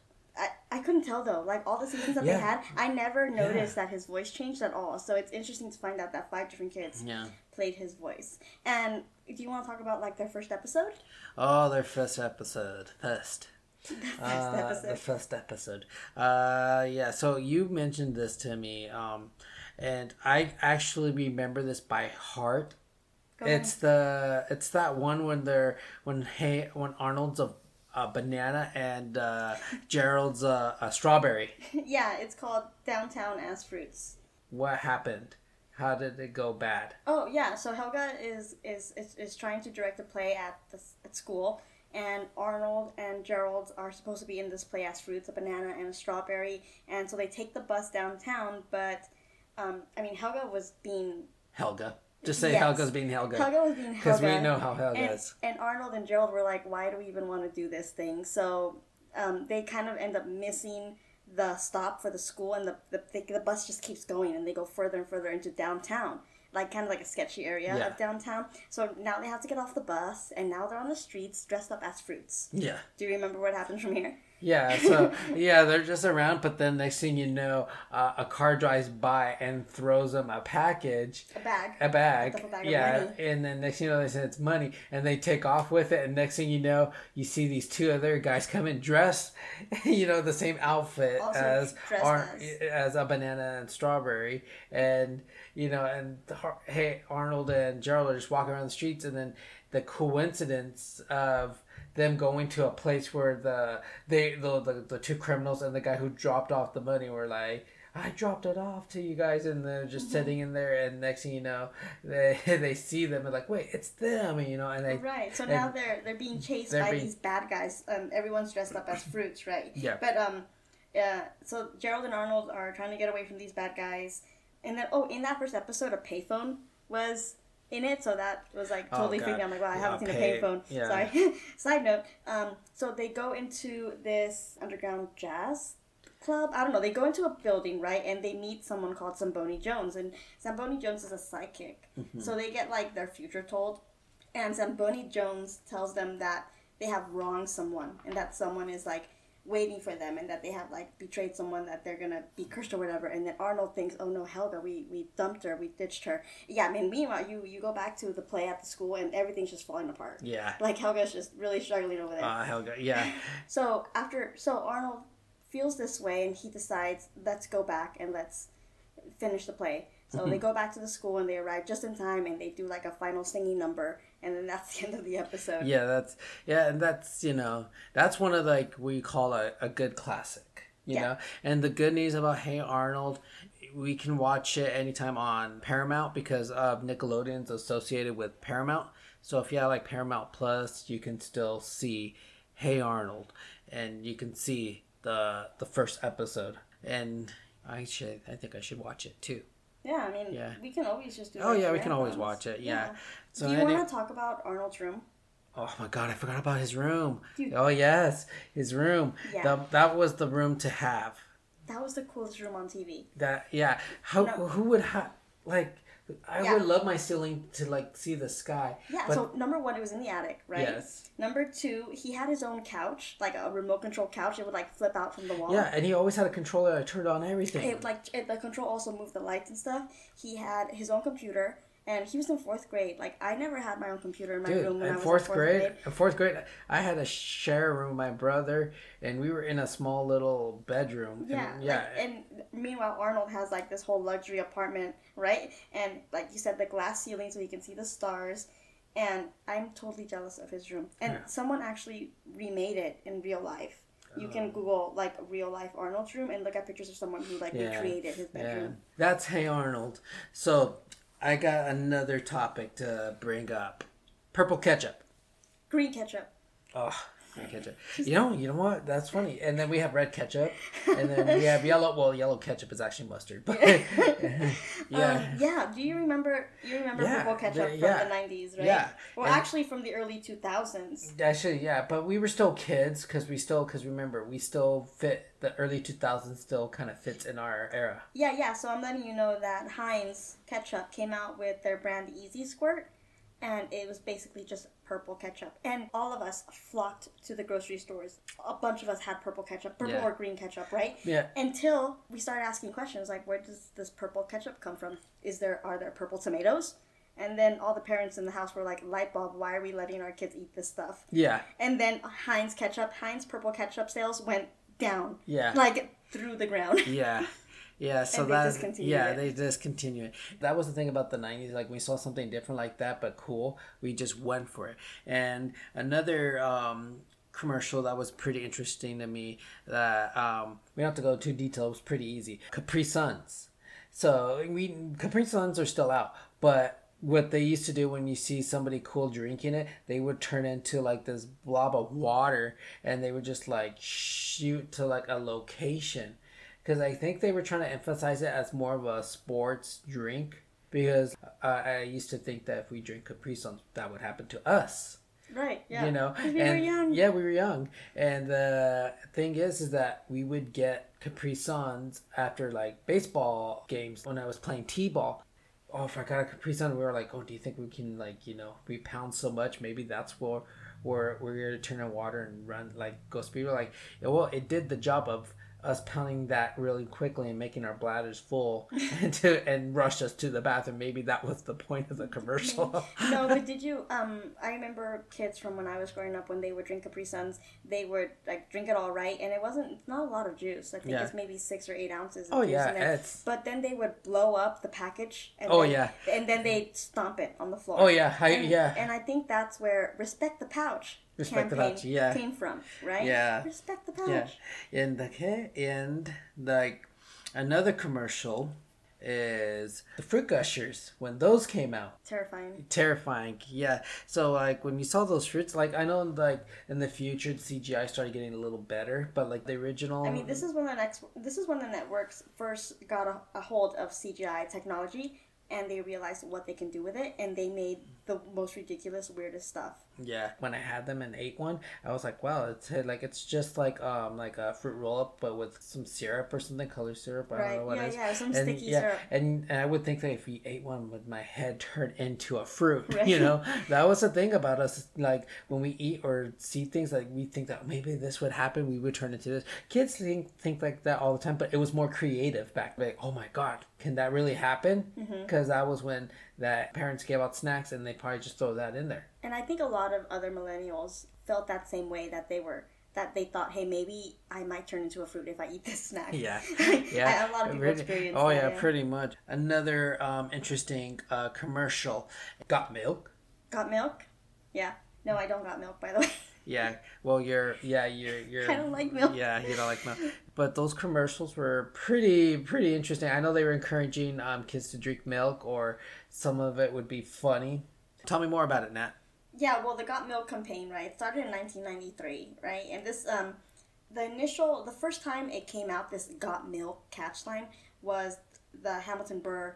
I couldn't tell though, like all the seasons that they had, I never noticed that his voice changed at all. So it's interesting to find out that 5 different kids played his voice. And do you want to talk about like their first episode? Oh, their first episode. The first episode. Yeah, so you mentioned this to me, and I actually remember this by heart. It's that one when Arnold's a banana and Gerald's a strawberry. Yeah, it's called Downtown As Fruits. What happened? How did it go bad? Oh yeah, so Helga is trying to direct a play at school, and Arnold and Gerald are supposed to be in this play as fruits, a banana and a strawberry, and so they take the bus downtown. But Helga was being Helga. Just say Helga's being Helga. Helga was being Helga. Because we know how Helga is. And Arnold and Gerald were like, why do we even want to do this thing? So they kind of end up missing the stop for the school, and the bus just keeps going, and they go further and further into downtown, like kind of like a sketchy area of downtown. So now they have to get off the bus, and now they're on the streets dressed up as fruits. Yeah. Do you remember what happened from here? Yeah, so, they're just around, but then next thing you know, a car drives by and throws them a package. A bag. Of money. And then next thing you know, they say it's money, and they take off with it, and next thing you know, you see these 2 other guys come and dress, the same outfit as a banana and strawberry, and, Arnold and Gerald are just walking around the streets, and then the coincidence of them going to a place where the 2 criminals and the guy who dropped off the money were like, I dropped it off to you guys, and they're just sitting in there, and next thing you know, they see them and like, wait, it's them, and they right. So now they're being chased by these bad guys. Everyone's dressed up as fruits, right? Yeah. But so Gerald and Arnold are trying to get away from these bad guys, and then in that first episode, a payphone was in it, so that was like totally freaking out. I'm like, wow, I haven't seen a payphone. Yeah. Sorry. Side note. So they go into this underground jazz club. I don't know. They go into a building, right? And they meet someone called Zamboni Jones, and Zamboni Jones is a psychic. Mm-hmm. So they get like their future told, and Zamboni Jones tells them that they have wronged someone, and that someone is like waiting for them, and that they have like betrayed someone, that they're gonna be cursed or whatever. And then Arnold thinks, oh no, Helga, we dumped her, we ditched her. Meanwhile you go back to the play at the school and everything's just falling apart. Like Helga's just really struggling over there. Helga. So Arnold feels this way, and he decides, let's go back and let's finish the play. So they go back to the school, and they arrive just in time, and they do like a final singing number, and then that's the end of the episode. That's one of like we call a good classic, know. And the good news about Hey Arnold, we can watch it anytime on Paramount because of Nickelodeon's associated with Paramount. So if you have like Paramount Plus, you can still see Hey Arnold, and you can see the first episode. And I think I should watch it too. Yeah, we can always just do it. Oh, yeah, we can always watch it, yeah. So do you want to talk about Arnold's room? Oh, my God, I forgot about his room. Dude. Oh, yes, his room. Yeah. That was the room to have. That was the coolest room on TV. That, yeah. Who would have, like, I would love my ceiling to, like, see the sky. Yeah, but... so, number one, it was in the attic, right? Yes. Number two, he had his own couch, like a remote control couch. It would, like, flip out from the wall. Yeah, and he always had a controller that turned on everything. The control also moved the lights and stuff. He had his own computer, and he was in fourth grade. Like, I never had my own computer in my room when I was in fourth grade. In fourth grade, I had to share a room with my brother, and we were in a small little bedroom. Yeah. And meanwhile, Arnold has, like, this whole luxury apartment, right? And, like you said, the glass ceiling so you can see the stars. And I'm totally jealous of his room. And someone actually remade it in real life. You can Google, like, real life Arnold's room and look at pictures of someone who, like, recreated his bedroom. Yeah. That's Hey Arnold. So... I got another topic to bring up. Purple ketchup. Green ketchup. Oh, green ketchup. You know what? That's funny. And then we have red ketchup. And then we have yellow. Well, yellow ketchup is actually mustard. But Do you remember? You remember purple ketchup from the 90s, right? Yeah. Well, and actually, from the early 2000s. Actually, yeah. But we were still kids because remember, we still fit. The early 2000s still kind of fits in our era. Yeah. So I'm letting you know that Heinz ketchup came out with their brand Easy Squirt, and it was basically just purple ketchup. And all of us flocked to the grocery stores. A bunch of us had purple ketchup, or green ketchup, right? Yeah. Until we started asking questions like, where does this purple ketchup come from? Are there purple tomatoes? And then all the parents in the house were like, light bulb, why are we letting our kids eat this stuff? Yeah. And then Heinz purple ketchup sales went down, like through the ground. So they discontinued it. That was the thing about the 90s, like we saw something different like that, but cool, we just went for it. And another commercial that was pretty interesting to me, that we don't have to go too detailed, it was pretty easy. Capri Suns. So Capri Suns are still out, but what they used to do when you see somebody cool drinking it, they would turn into like this blob of water, and they would just like shoot to like a location, because I think they were trying to emphasize it as more of a sports drink, because I used to think that if we drink Capri Suns, that would happen to us. Right, yeah. You know? We were young. Yeah, we were young. And the thing is that we would get Capri Suns after like baseball games when I was playing t-ball. Oh, if I got a Capri Sun, we were like, oh, do you think we can, like, you know, we pound so much, maybe that's where we're going to turn in water and run, like, go speed. We're like, well, it did the job of us pounding that really quickly and making our bladders full and rushed us to the bathroom. Maybe that was the point of the commercial. No, but did you, I remember kids from when I was growing up, when they would drink Capri Suns, they would, like, drink it all right, and it wasn't, not a lot of juice. I think it's maybe 6 or 8 ounces of juice in there. But then they would blow up the package. And and then they'd stomp it on the floor. Oh, yeah. And I think that's where Respect the Pouch came from, right? Yeah. Respect the Pouch. Yeah. And like another commercial is the Fruit Gushers, when those came out. Terrifying, yeah. So like when you saw those fruits, like I know like in the future the CGI started getting a little better, but like the original, I mean, this is when the networks first got a hold of CGI technology. And they realized what they can do with it, and they made the most ridiculous, weirdest stuff. Yeah, when I had them and ate one, I was like, "Wow, it's just like a fruit roll up, but with some syrup or something, color syrup. I don't know what it is. Sticky syrup." And I would think that if we ate one, would my head turn into a fruit? Right. You know, that was the thing about us. Like when we eat or see things, like we think that maybe this would happen, we would turn into this. Kids think like that all the time, but it was more creative back. Like, oh my God, can that really happen? Because that was when that parents gave out snacks, and they probably just throw that in there. And I think a lot of other millennials felt that same way, that they thought, hey, maybe I might turn into a fruit if I eat this snack. Yeah. Yeah. A lot of people experience that. Oh, yeah, pretty much. Another interesting commercial. Got milk? Yeah. No, I don't got milk, by the way. Yeah. Well, you're I don't like milk. Yeah, you don't like milk. But those commercials were pretty interesting. I know they were encouraging kids to drink milk, or some of it would be funny. Tell me more about it, Nat. Yeah, well, the Got Milk campaign, right? It started in 1993, right? And this the first time it came out, this Got Milk catch line was the Hamilton Burr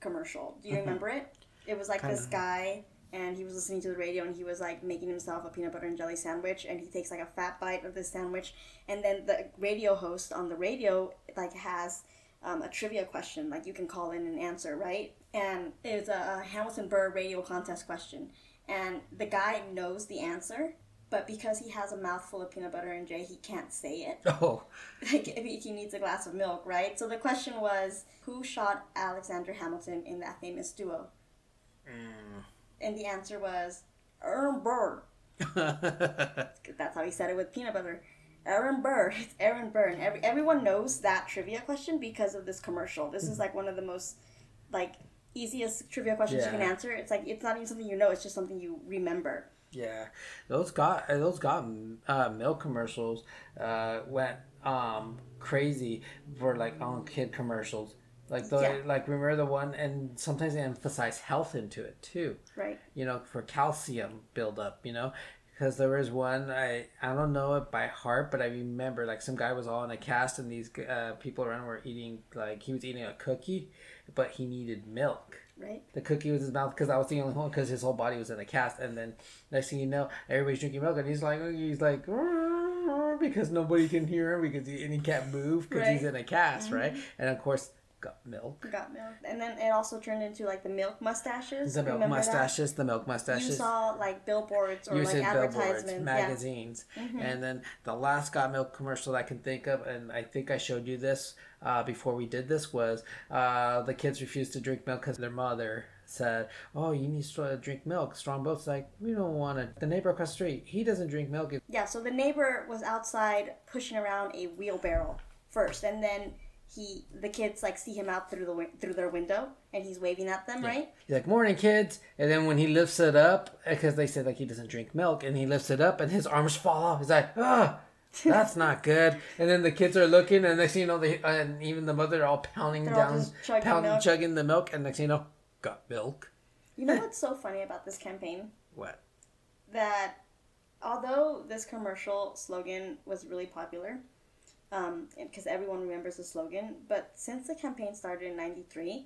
commercial. Do you remember it? It was like this guy and he was listening to the radio, and he was, like, making himself a peanut butter and jelly sandwich, and he takes, like, a fat bite of this sandwich, and then the radio host on the radio, like, has a trivia question, like, you can call in and answer, right? And it's a Hamilton Burr radio contest question, and the guy knows the answer, but because he has a mouthful of peanut butter and jelly, he can't say it. Oh. Like, he needs a glass of milk, right? So the question was, who shot Alexander Hamilton in that famous duo? Mm. And the answer was, Aaron Burr. That's how he said it with peanut butter. Aaron Burr. It's Aaron Burr. And everyone knows that trivia question because of this commercial. This is, like, one of the most, like, easiest trivia questions you can answer. It's, like, it's not even something you know. It's just something you remember. Yeah. Those milk commercials went crazy for, like, on kid commercials. Like, remember the one, and sometimes they emphasize health into it, too. Right. You know, for calcium buildup, you know, because there was one, I don't know it by heart, but I remember, like, some guy was all in a cast, and these people around were eating, like, he was eating a cookie, but he needed milk. Right. The cookie was in his mouth, because I was the only one, because his whole body was in a cast, and then next thing you know, everybody's drinking milk, and he's like, because nobody can hear him, because he can't move, because he's in a cast, mm-hmm. right? And of course... Got milk. And then it also turned into, like, the milk mustaches. The milk mustaches. You saw, like, billboards or, like, advertisements. Billboards, magazines. Yeah. Mm-hmm. And then the last Got Milk commercial that I can think of, and I think I showed you this before we did this, was the kids refused to drink milk because their mother said, oh, you need to drink milk. Strong Boat's like, we don't want it. The neighbor across the street, he doesn't drink milk. Yeah, so the neighbor was outside pushing around a wheelbarrow first, and then... the kids, like, see him out through their window, and he's waving at them, right? He's like, morning, kids. And then when he lifts it up, because they said, like, he doesn't drink milk, and he lifts it up, and his arms fall off. He's like, ah, oh, that's not good. And then the kids are looking, and next thing you know, and even the mother are all chugging the milk, and next thing you know, got milk. You know what's so funny about this campaign? What? That although this commercial slogan was really popular... because everyone remembers the slogan, but since the campaign started in 93,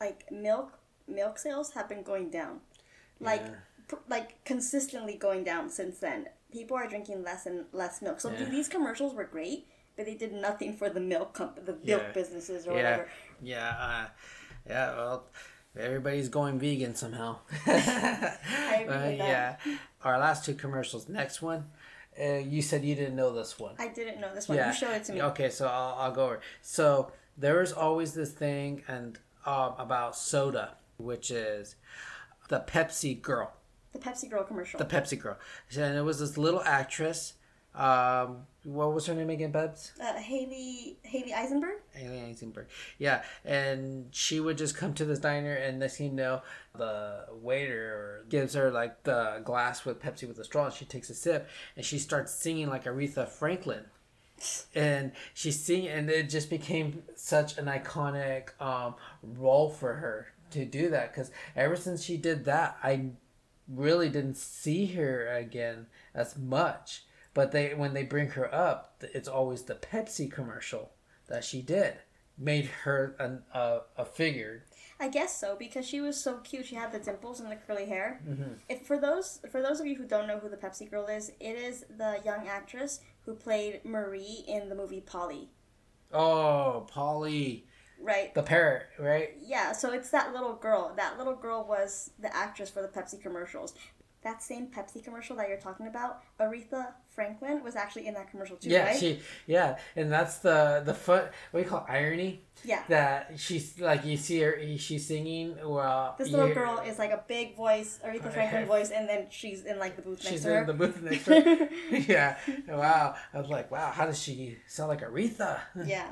like, milk sales have been going down, like consistently going down since then. People are drinking less and less milk. So these commercials were great, but they did nothing for the milk milk businesses or whatever. Yeah. Well, everybody's going vegan somehow. I agree with that. Yeah. Our last two commercials. Next one. You said you didn't know this one. I didn't know this one. Yeah. You showed it to me. Okay, so I'll go over. So there is always this thing and about soda, which is the Pepsi Girl. The Pepsi Girl commercial. The Pepsi Girl. And it was this little actress. What was her name again, Bebs? Haley Eisenberg? Haley Eisenberg. Yeah, and she would just come to this diner, and next thing you know, the waiter gives her, like, the glass with Pepsi with a straw, and she takes a sip, and she starts singing like Aretha Franklin. And she's singing, and it just became such an iconic role for her to do that, because ever since she did that, I really didn't see her again as much. But when they bring her up, it's always the Pepsi commercial that she did. Made her a figure. I guess so, because she was so cute. She had the dimples and the curly hair. Mm-hmm. For those of you who don't know who the Pepsi Girl is, it is the young actress who played Marie in the movie Polly. Oh, Polly. Right. The parrot, right? Yeah, so it's that little girl. That little girl was the actress for the Pepsi commercials. That same Pepsi commercial that you're talking about, Aretha Franklin was actually in that commercial too, right? Yeah, and that's what do you call it, irony? Yeah. That she's, like, you see her, she's singing, well... This little girl is, like, a big voice, Aretha Franklin voice, and then she's in, like, the booth next to her. She's in the booth next to her. Yeah, wow. I was like, wow, how does she sound like Aretha? Yeah.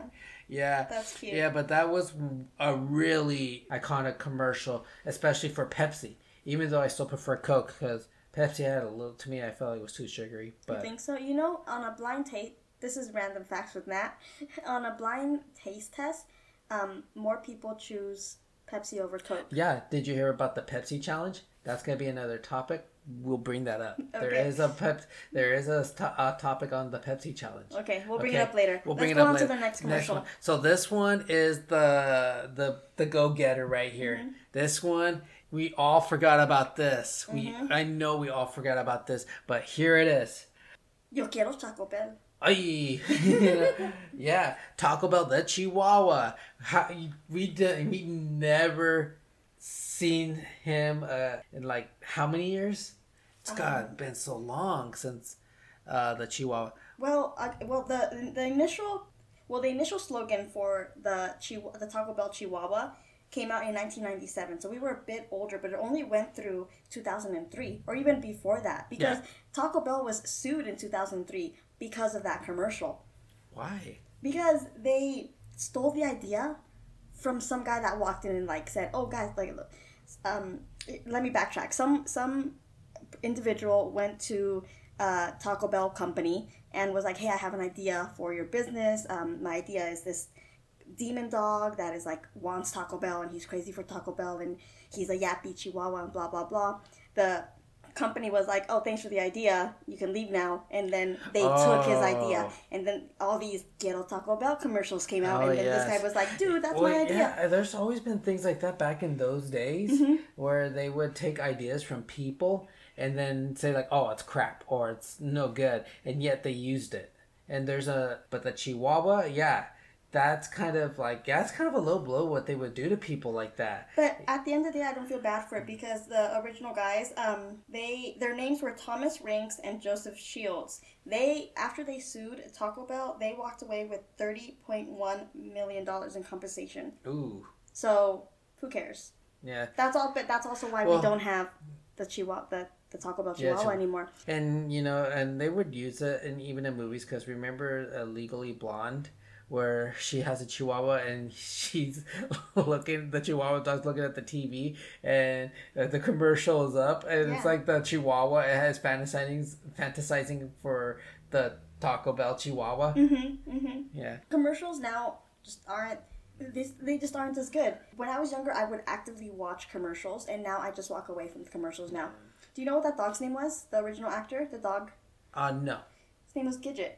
Yeah. That's cute. Yeah, but that was a really iconic commercial, especially for Pepsi. Even though I still prefer Coke, because Pepsi had a little... To me, I felt like it was too sugary. But... You think so? You know, on a blind taste... This is Random Facts with Matt. On a blind taste test, more people choose Pepsi over Coke. Yeah. Did you hear about the Pepsi Challenge? That's going to be another topic. We'll bring that up. Okay. There is a topic on the Pepsi Challenge. Okay. We'll bring it up later. Let's go on to the next commercial. Next one. So this one is the go-getter right here. Mm-hmm. This one... We all forgot about this. Mm-hmm. I know we all forgot about this, but here it is. Yo quiero Taco Bell. Ay. Yeah, Taco Bell the Chihuahua. We never seen him in like how many years? It's God, been so long since the Chihuahua. Well, the initial slogan for the Taco Bell Chihuahua came out in 1997, so we were a bit older, but it only went through 2003, or even before that, because Taco Bell was sued in 2003 because of that commercial. Why? Because they stole the idea from some guy that walked in and like said, "Oh, guys, like, look, let me backtrack." Some individual went to Taco Bell company and was like, "Hey, I have an idea for your business. My idea is this demon dog that is like wants Taco Bell and he's crazy for Taco Bell and he's a yappy Chihuahua and blah blah blah." The company was like, "Oh, thanks for the idea. You can leave now." And then they took his idea. And then all these Quiero Taco Bell commercials came out. And then this guy was like, "Dude, that's my idea." Yeah, there's always been things like that back in those days where they would take ideas from people and then say like, "Oh, it's crap," or "It's no good." And yet they used it. And but the Chihuahua, yeah. That's kind of a low blow what they would do to people like that. But at the end of the day, I don't feel bad for it because the original guys, their names were Thomas Ranks and Joseph Shields. After they sued Taco Bell, they walked away with $30.1 million in compensation. Ooh. So who cares? Yeah. That's all. But that's also why we don't have the Chihuahua. The Taco Bell Chihuahua anymore. And you know, and they would use it, and even in movies, because remember Legally Blonde, where she has a Chihuahua and she's the Chihuahua dog's looking at the TV and the commercial is up and it's like the Chihuahua, it has fantasizing for the Taco Bell Chihuahua. Mm-hmm, mm-hmm. Yeah. Commercials now just aren't as good. When I was younger, I would actively watch commercials and now I just walk away from the commercials now. Do you know what that dog's name was? The original actor, the dog? No. His name was Gidget.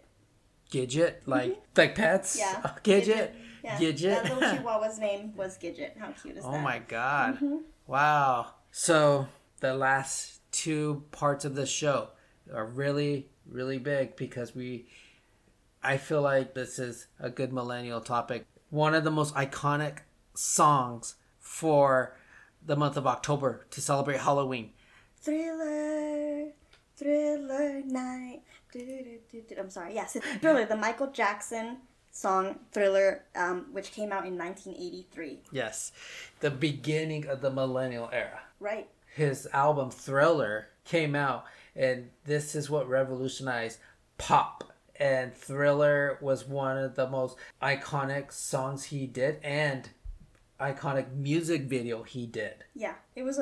Gidget? Like like pets? Yeah. Oh, Gidget? Yeah. Gidget? That little Chihuahua's name was Gidget. How cute is that? Oh my God. Mm-hmm. Wow. So the last two parts of the show are really, really big because I feel like this is a good millennial topic. One of the most iconic songs for the month of October to celebrate Halloween. Thriller night. I'm sorry. Yes, it's Thriller, the Michael Jackson song Thriller, which came out in 1983. Yes, the beginning of the millennial era. Right. His album Thriller came out, and this is what revolutionized pop. And Thriller was one of the most iconic songs he did, and iconic music video he did. Yeah, it was.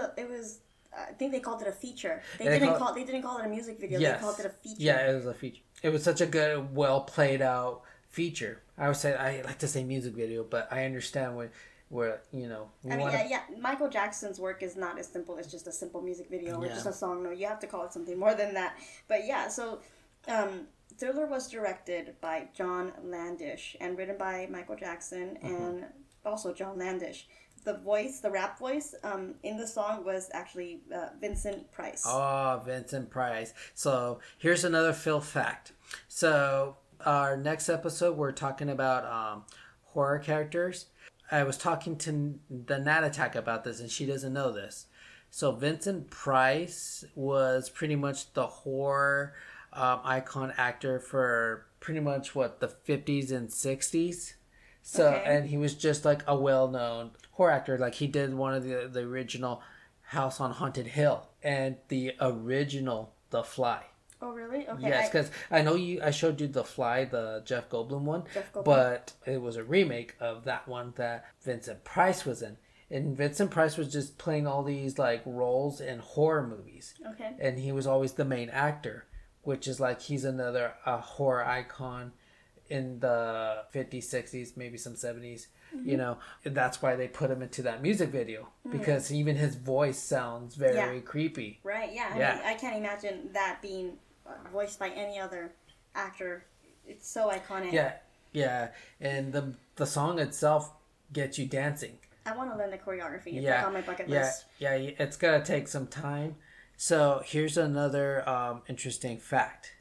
I think they called it a feature. They didn't call it a music video. Yes. They called it a feature. Yeah, it was a feature. It was such a good, well played out feature. I like to say music video, but I understand where you know. Michael Jackson's work is not as simple as just a simple music video or just a song. No, you have to call it something more than that. But yeah, so Thriller was directed by John Landis and written by Michael Jackson and also John Landis. The rap voice, in the song was actually Vincent Price. Oh, Vincent Price. So here's another Phil fact. So our next episode, we're talking about horror characters. I was talking to the Nat Attack about this, and she doesn't know this. So Vincent Price was pretty much the horror icon actor for pretty much the 50s and 60s. So and he was just like a well-known horror actor. Like he did one of the original House on Haunted Hill and the original The Fly. Oh really? Okay. Yes, because I know I showed you The Fly, the Jeff Goldblum one, but it was a remake of that one that Vincent Price was in. And Vincent Price was just playing all these like roles in horror movies. Okay. And he was always the main actor, which is like he's another horror icon in the 50s, 60s, maybe some 70s, you know, and that's why they put him into that music video because even his voice sounds very creepy. Right, yeah. I mean, I can't imagine that being voiced by any other actor. It's so iconic. Yeah, and the song itself gets you dancing. I want to learn the choreography. It's like on my bucket list. Yeah, it's going to take some time. So here's another interesting fact,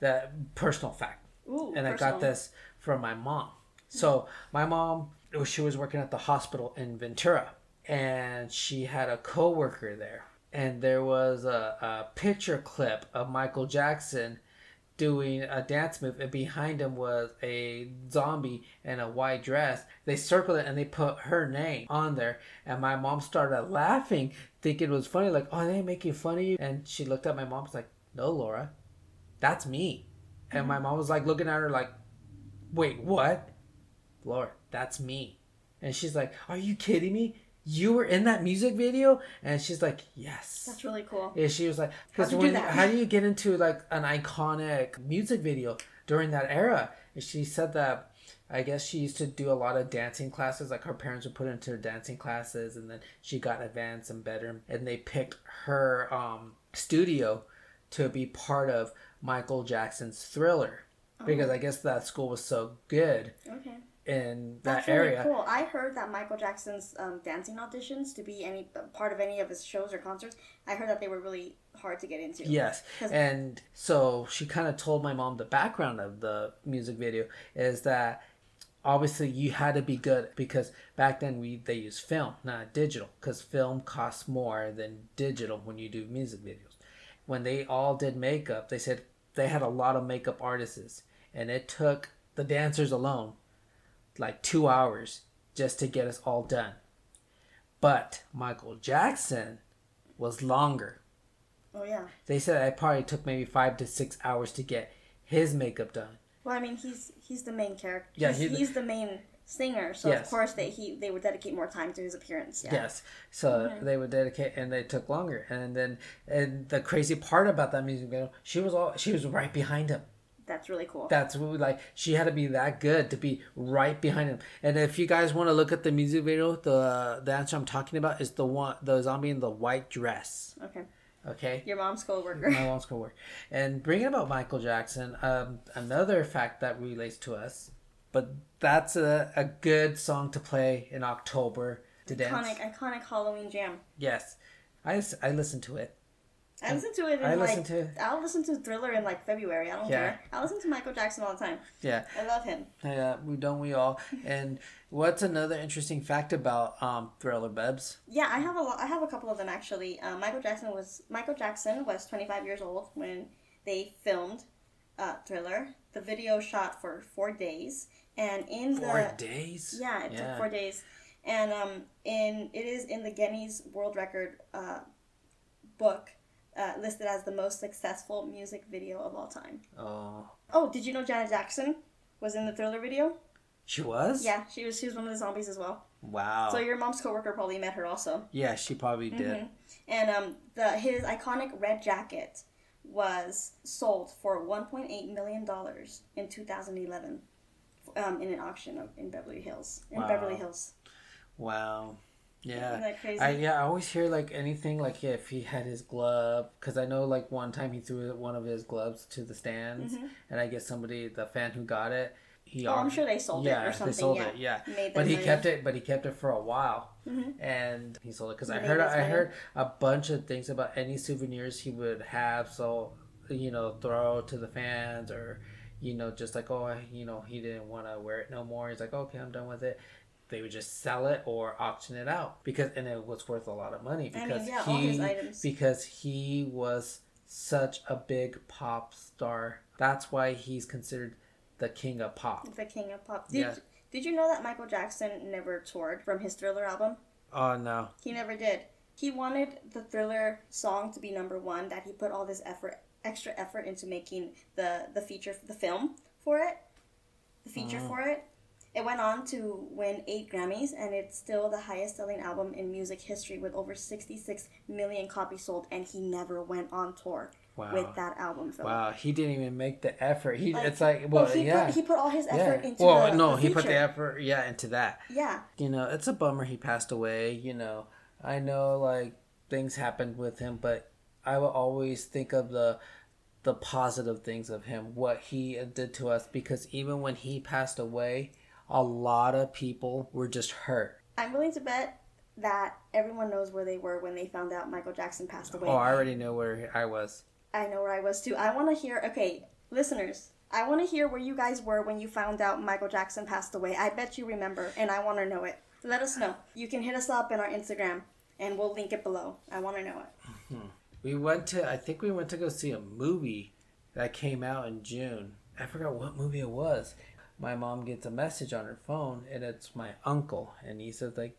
that personal fact. Ooh, and personal. I got this from my mom. So my mom, she was working at the hospital in Ventura, and she had a coworker there. And there was a picture clip of Michael Jackson doing a dance move, and behind him was a zombie in a white dress. They circled it and they put her name on there, and my mom started laughing, thinking it was funny, like, oh, they make you funny. And she looked at my mom, was like, no, Laura, that's me. Mm-hmm. And my mom was like looking at her like, wait, what? Laura, that's me. And she's like, are you kidding me? You were in that music video? And she's like, yes. That's really cool. And she was like, because how do you get into like an iconic music video during that era? And she said that, I guess she used to do a lot of dancing classes. Like her parents would put her into dancing classes, and then she got advanced and better. And they picked her studio to be part of Michael Jackson's Thriller. Oh. Because I guess that school was so good. Okay. In that area. That's really cool. I heard that Michael Jackson's dancing auditions to be any part of any of his shows or concerts, I heard that they were really hard to get into. Yes. And so she kind of told my mom the background of the music video is that obviously you had to be good, because back then they used film, not digital, because film costs more than digital when you do music videos. When they all did makeup, they said they had a lot of makeup artists, and it took the dancers alone like 2 hours just to get us all done. But Michael Jackson was longer. Oh yeah. They said it probably took maybe 5 to 6 hours to get his makeup done. Well, I mean, he's the main character. Yeah, he's the main singer, so yes. Of course they would dedicate more time to his appearance. Yeah. Yes. So They would dedicate, and they took longer. And the crazy part about that music video, she was right behind him. That's really cool. That's what she had to be that good to be right behind him. And if you guys want to look at the music video, the answer I'm talking about is the zombie in the white dress. Okay. Your mom's coworker. My mom's coworker. And bringing about Michael Jackson, another fact that relates to us, but that's a good song to play in October to dance. Iconic Halloween jam. Yes. I listened to it. I'll listen to Thriller in February. I don't care. I listen to Michael Jackson all the time. Yeah. I love him. Yeah, we all. And what's another interesting fact about Thriller, Bebs? Yeah, I have a couple of them actually. Michael Jackson was 25 years old when they filmed Thriller. The video shot for 4 days, and in 4 days. Yeah, it took 4 days, and it is in the Guinness World Record book. Listed as the most successful music video of all time. Oh, did you know Janet Jackson was in the Thriller video? She was? Yeah, she was one of the zombies as well. Wow. So your mom's coworker probably met her also. Yeah, she probably did. Mm-hmm. And his iconic red jacket was sold for $1.8 million in 2011 in an auction in Beverly Hills. Wow. Yeah, isn't that crazy? I always hear anything if he had his glove, because I know one time he threw one of his gloves to the stands, and I guess the fan who got it, I'm sure they sold it or something. They sold it, yeah. But he kept it. But he kept it for a while, and he sold it because I heard a bunch of things about any souvenirs he would have. So throw to the fans, or just he didn't want to wear it no more. He's like, okay, I'm done with it. They would just sell it or auction it out because it was worth a lot of money because he was such a big pop star. That's why he's considered the king of pop. Did you know that Michael Jackson never toured from his Thriller album? Oh, no. He never did. He wanted the Thriller song to be #1, that he put all this extra effort into making the feature for it. It went on to win 8 Grammys, and it's still the highest-selling album in music history with over 66 million copies sold, and he never went on tour with that album. Film. Wow, he didn't even make the effort. He put all his effort into the feature. Put the effort, into that. Yeah. It's a bummer he passed away, I know, things happened with him, but I will always think of the positive things of him, what he did to us, because even when he passed away, a lot of people were just hurt. I'm willing to bet that everyone knows where they were when they found out Michael Jackson passed away. Oh, I already know where I was. I know where I was, too. I want to hear... Okay, listeners, I want to hear where you guys were when you found out Michael Jackson passed away. I bet you remember, and I want to know it. Let us know. You can hit us up in our Instagram, and we'll link it below. I want to know it. Mm-hmm. I think we went to go see a movie that came out in June. I forgot what movie it was. My mom gets a message on her phone, and it's my uncle, and he says, like,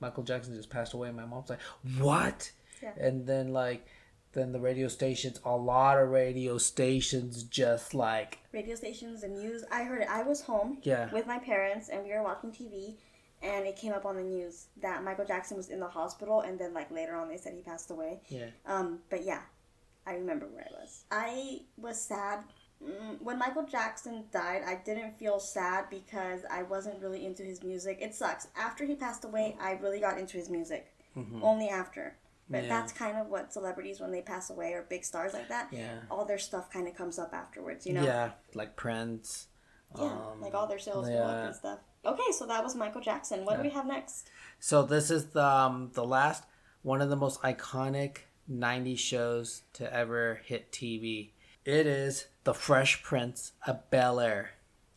Michael Jackson just passed away. And my mom's like, what? Yeah. And then, like, then the radio stations, a lot of radio stations just, like... Radio stations and news. I heard it. I was home with my parents, and we were watching TV, and it came up on the news that Michael Jackson was in the hospital, and then, like, later on they said he passed away. Yeah. But, yeah, I remember where I was. I was sad. When Michael Jackson died, I didn't feel sad because I wasn't really into his music. It sucks. After he passed away, I really got into his music. Mm-hmm. Only after. But that's kind of what celebrities, when they pass away, or big stars like that, all their stuff kind of comes up afterwards, you know? Yeah, like Prince. Yeah, like all their sales go up and stuff. Okay, so that was Michael Jackson. What do we have next? So this is the last, one of the most iconic 90s shows to ever hit TV. It is The Fresh Prince of Bel-Air.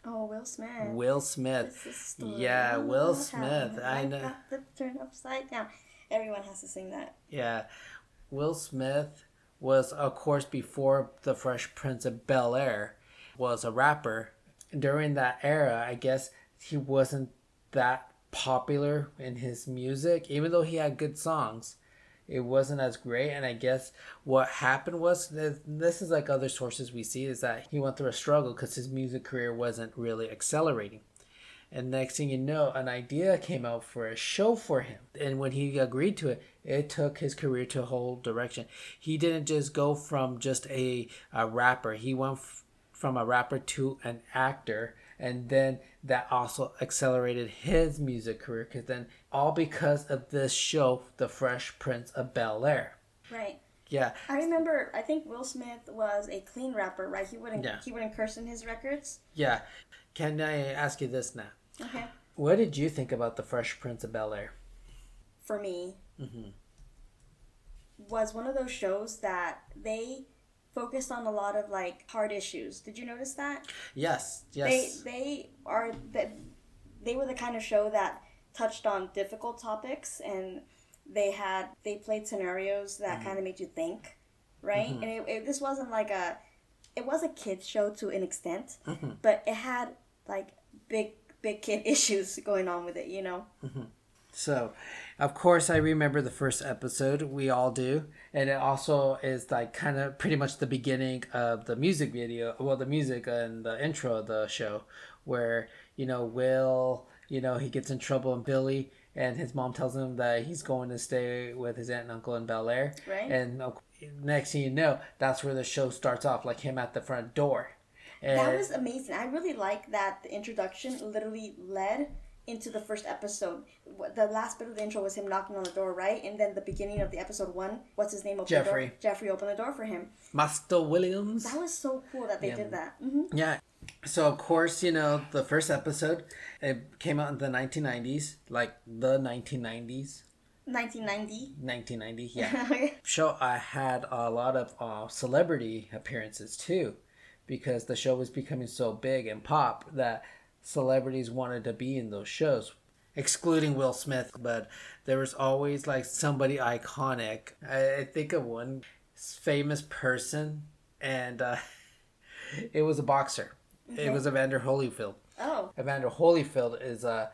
Oh, Will Smith. Will Smith. Yeah, Will Smith. I know. Got the turn upside down. Everyone has to sing that. Yeah. Will Smith was, of course, before The Fresh Prince of Bel-Air, was a rapper. During that era, I guess he wasn't that popular in his music, even though he had good songs. It wasn't as great, and I guess what happened was, this is like other sources we see, is that he went through a struggle because his music career wasn't really accelerating. And next thing you know, an idea came out for a show for him. And when he agreed to it, it took his career to a whole direction. He didn't just go from just a rapper. He went from a rapper to an actor. And then that also accelerated his music career, because then all because of this show, The Fresh Prince of Bel-Air. Right. Yeah. I remember, I think Will Smith was a clean rapper, right? He wouldn't curse in his records. Yeah. Can I ask you this now? Okay. What did you think about The Fresh Prince of Bel-Air? For me, was one of those shows that they focused on a lot of, like, hard issues. Did you notice that? Yes. They were the kind of show that touched on difficult topics, and they played scenarios that kind of made you think, right? Mm-hmm. And this wasn't like it was a kid's show to an extent, but it had, like, big kid issues going on with it, you know? Mm-hmm. So, of course, I remember the first episode. We all do. And it also is, like, kind of pretty much the beginning of the music video. Well, the music and the intro of the show where, you know, Will, you know, he gets in trouble with Billy. And his mom tells him that he's going to stay with his aunt and uncle in Bel-Air. Right. And next thing you know, that's where the show starts off, like him at the front door. And that was amazing. I really like that the introduction literally led into the first episode. The last bit of the intro was him knocking on the door, right? And then the beginning of the episode one, what's his name? Jeffrey. Jeffrey opened the door for him. Master Williams. That was so cool that they did that. Mm-hmm. Yeah. So, of course, you know, the first episode, it came out in the 1990s. Like, the 1990s. 1990, yeah. Show, I had a lot of celebrity appearances, too. Because the show was becoming so big and pop that celebrities wanted to be in those shows, excluding Will Smith, but there was always, like, somebody iconic. I think of one famous person, and it was a boxer. Okay. It was Evander Holyfield. Oh. Evander Holyfield is a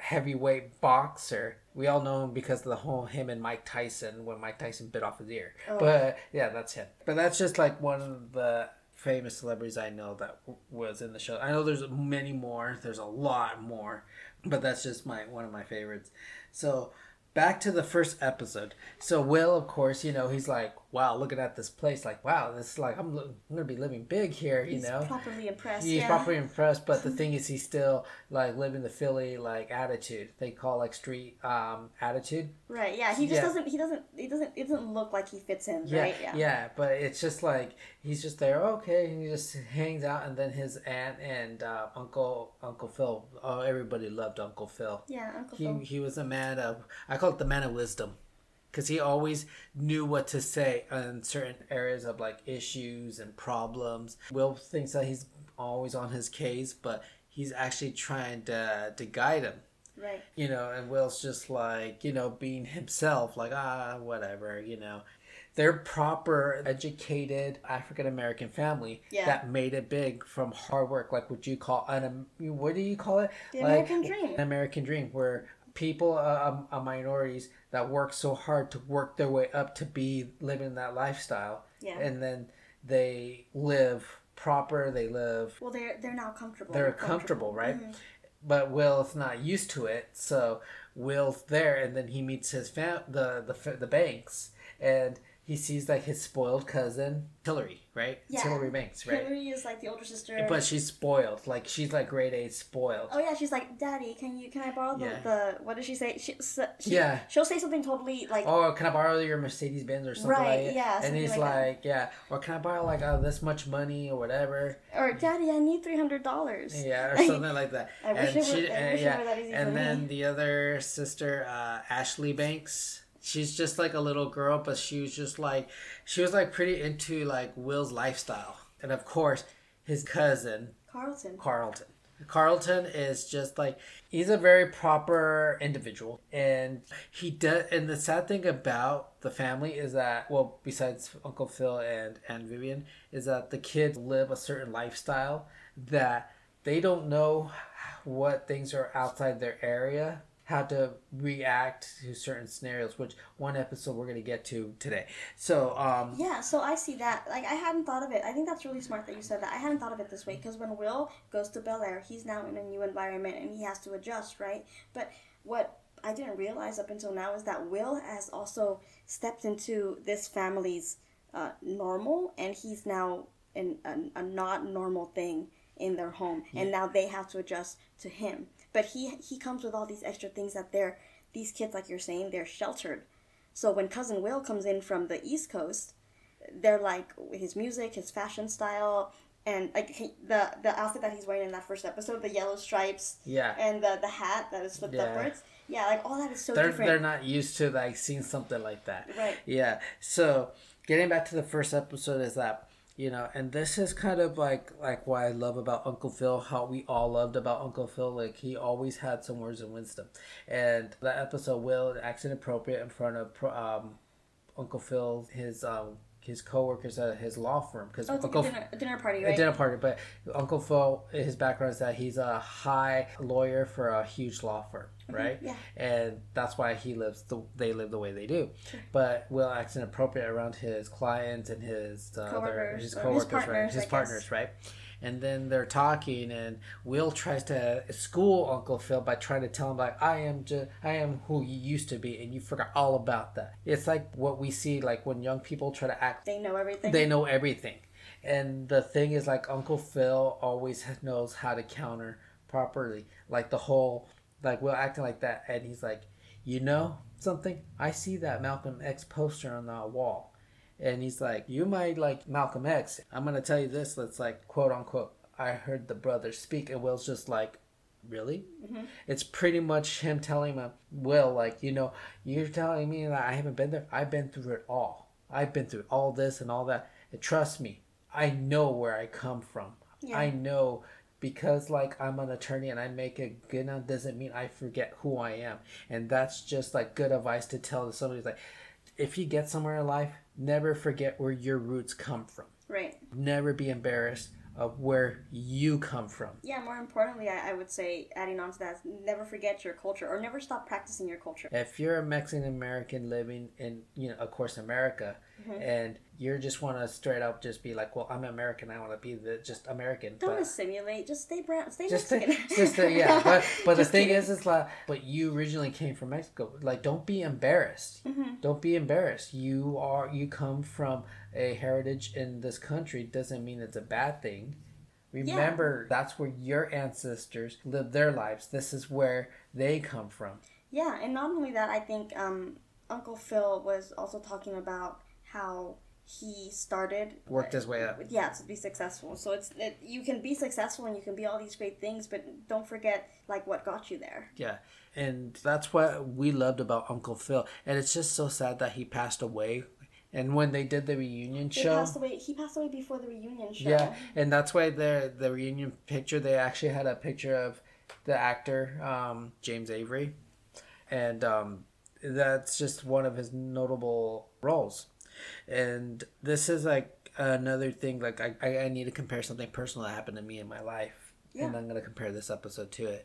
heavyweight boxer. We all know him because of the whole him and Mike Tyson, when Mike Tyson bit off his ear. Oh. But, yeah, that's him. But that's just, like, one of the famous celebrities I know that was in the show. I know there's many more. There's a lot more, but that's just one of my favorites. So back to the first episode. So Will, of course, you know, he's like, wow, looking at this place, like, wow, this is like, I'm going to be living big here, you know? He's properly impressed. He's properly impressed, but the thing is, he's still, like, living the Philly, like, attitude. They call, like, street attitude. Right, yeah, he just doesn't look like he fits in, right? Yeah, but it's just like, he's just there, okay, and he just hangs out, and then his aunt and Uncle Phil, oh, everybody loved Uncle Phil. Yeah, Uncle Phil. He was a man of, I call it the man of wisdom. Because he always knew what to say on certain areas of, like, issues and problems. Will thinks that he's always on his case, but he's actually trying to guide him. Right. You know, and Will's just, like, you know, being himself. Like, whatever, you know. They're proper, educated African-American family that made it big from hard work. Like, what you call, what do you call it? The American dream. An American dream, where people are minorities that work so hard to work their way up to be living that lifestyle. Yeah. And then they live proper, they live... Well, they're now comfortable. They're comfortable, right? Mm-hmm. But Will's not used to it, so Will's there, and then he meets his the Banks, and he sees, like, his spoiled cousin, Hillary, right? Yeah. It's Hillary Banks, right? Hillary is, like, the older sister. But she's spoiled. Like, she's, like, grade A spoiled. Oh, yeah. She's like, Daddy, can I borrow the what does she say? She'll say something totally, like... Oh, can I borrow your Mercedes-Benz or something like that? Yeah. And he's like or can I borrow, like, this much money or whatever? Or, Daddy, I need $300. Yeah, or something like that. I wish it were that easy for me. And then the other sister, Ashley Banks... She's just like a little girl, but she was pretty into, like, Will's lifestyle. And of course, his cousin, Carlton. Carlton is just like, he's a very proper individual. And he does, and the sad thing about the family is that, well, besides Uncle Phil and Aunt Vivian, is that the kids live a certain lifestyle that they don't know what things are outside their area, how to react to certain scenarios, which one episode we're going to get to today. So, yeah, so I see that. Like, I hadn't thought of it. I think that's really smart that you said that. I hadn't thought of it this way, because when Will goes to Bel Air, he's now in a new environment, and he has to adjust, right? But what I didn't realize up until now is that Will has also stepped into this family's normal, and he's now in a not normal thing in their home, and now they have to adjust to him. But he comes with all these extra things that these kids, like you're saying, they're sheltered. So when Cousin Will comes in from the East Coast, they're like, his music, his fashion style, and like the outfit that he's wearing in that first episode, the yellow stripes, and the hat that is flipped upwards. Yeah, like all that is so different. They're not used to, like, seeing something like that. Right. Yeah. So getting back to the first episode is that, you know, and this is kind of like what I love about Uncle Phil, how we all loved about Uncle Phil. Like, he always had some words of wisdom. And that episode, Will acts inappropriate in front of Uncle Phil, his co-workers at his law firm. Cause a dinner party, right? A dinner party. But Uncle Phil, his background is that he's a high lawyer for a huge law firm, right? Yeah. And that's why they live the way they do. Sure. But Will acts inappropriate around his clients and his co-workers, right? And then they're talking, and Will tries to school Uncle Phil by trying to tell him, like, I am who you used to be, and you forgot all about that. It's like what we see, like, when young people try to act. They know everything. And the thing is, like, Uncle Phil always knows how to counter properly. Like, the whole... Like, Will acting like that, and he's like, you know something? I see that Malcolm X poster on that wall. And he's like, you might like Malcolm X. I'm going to tell you this. That's like, quote unquote, I heard the brothers speak. And Will's just like, really? Mm-hmm. It's pretty much him telling him, Will, like, you know, you're telling me that I haven't been there. I've been through it all. I've been through all this and all that. And trust me, I know where I come from. Yeah. I know... Because, like, I'm an attorney and I make a good one doesn't mean I forget who I am. And that's just, like, good advice to tell somebody. Like, if you get somewhere in life, never forget where your roots come from. Right. Never be embarrassed of where you come from. Yeah, more importantly, I would say, adding on to that, never forget your culture or never stop practicing your culture. If you're a Mexican-American living in, of course, America, mm-hmm. and you just want to straight up just be like, well, I'm American, I want to be just American. Don't assimilate, just stay brown, stay Mexican. But the thing is, it's like, but you originally came from Mexico. Like, don't be embarrassed. Mm-hmm. Don't be embarrassed. You come from a heritage in this country. Doesn't mean it's a bad thing. Remember, that's where your ancestors lived their lives. This is where they come from. Yeah, and not only that, I think Uncle Phil was also talking about how he worked his way up. Yeah, to be successful. So you can be successful and you can be all these great things, but don't forget like what got you there. Yeah, and that's what we loved about Uncle Phil. And it's just so sad that he passed away. And when they did the reunion show... He passed away before the reunion show. Yeah, and that's why the reunion picture, they actually had a picture of the actor, James Avery. And that's just one of his notable roles. And this is like another thing, like I need to compare something personal that happened to me in my life. Yeah. And I'm going to compare this episode to it.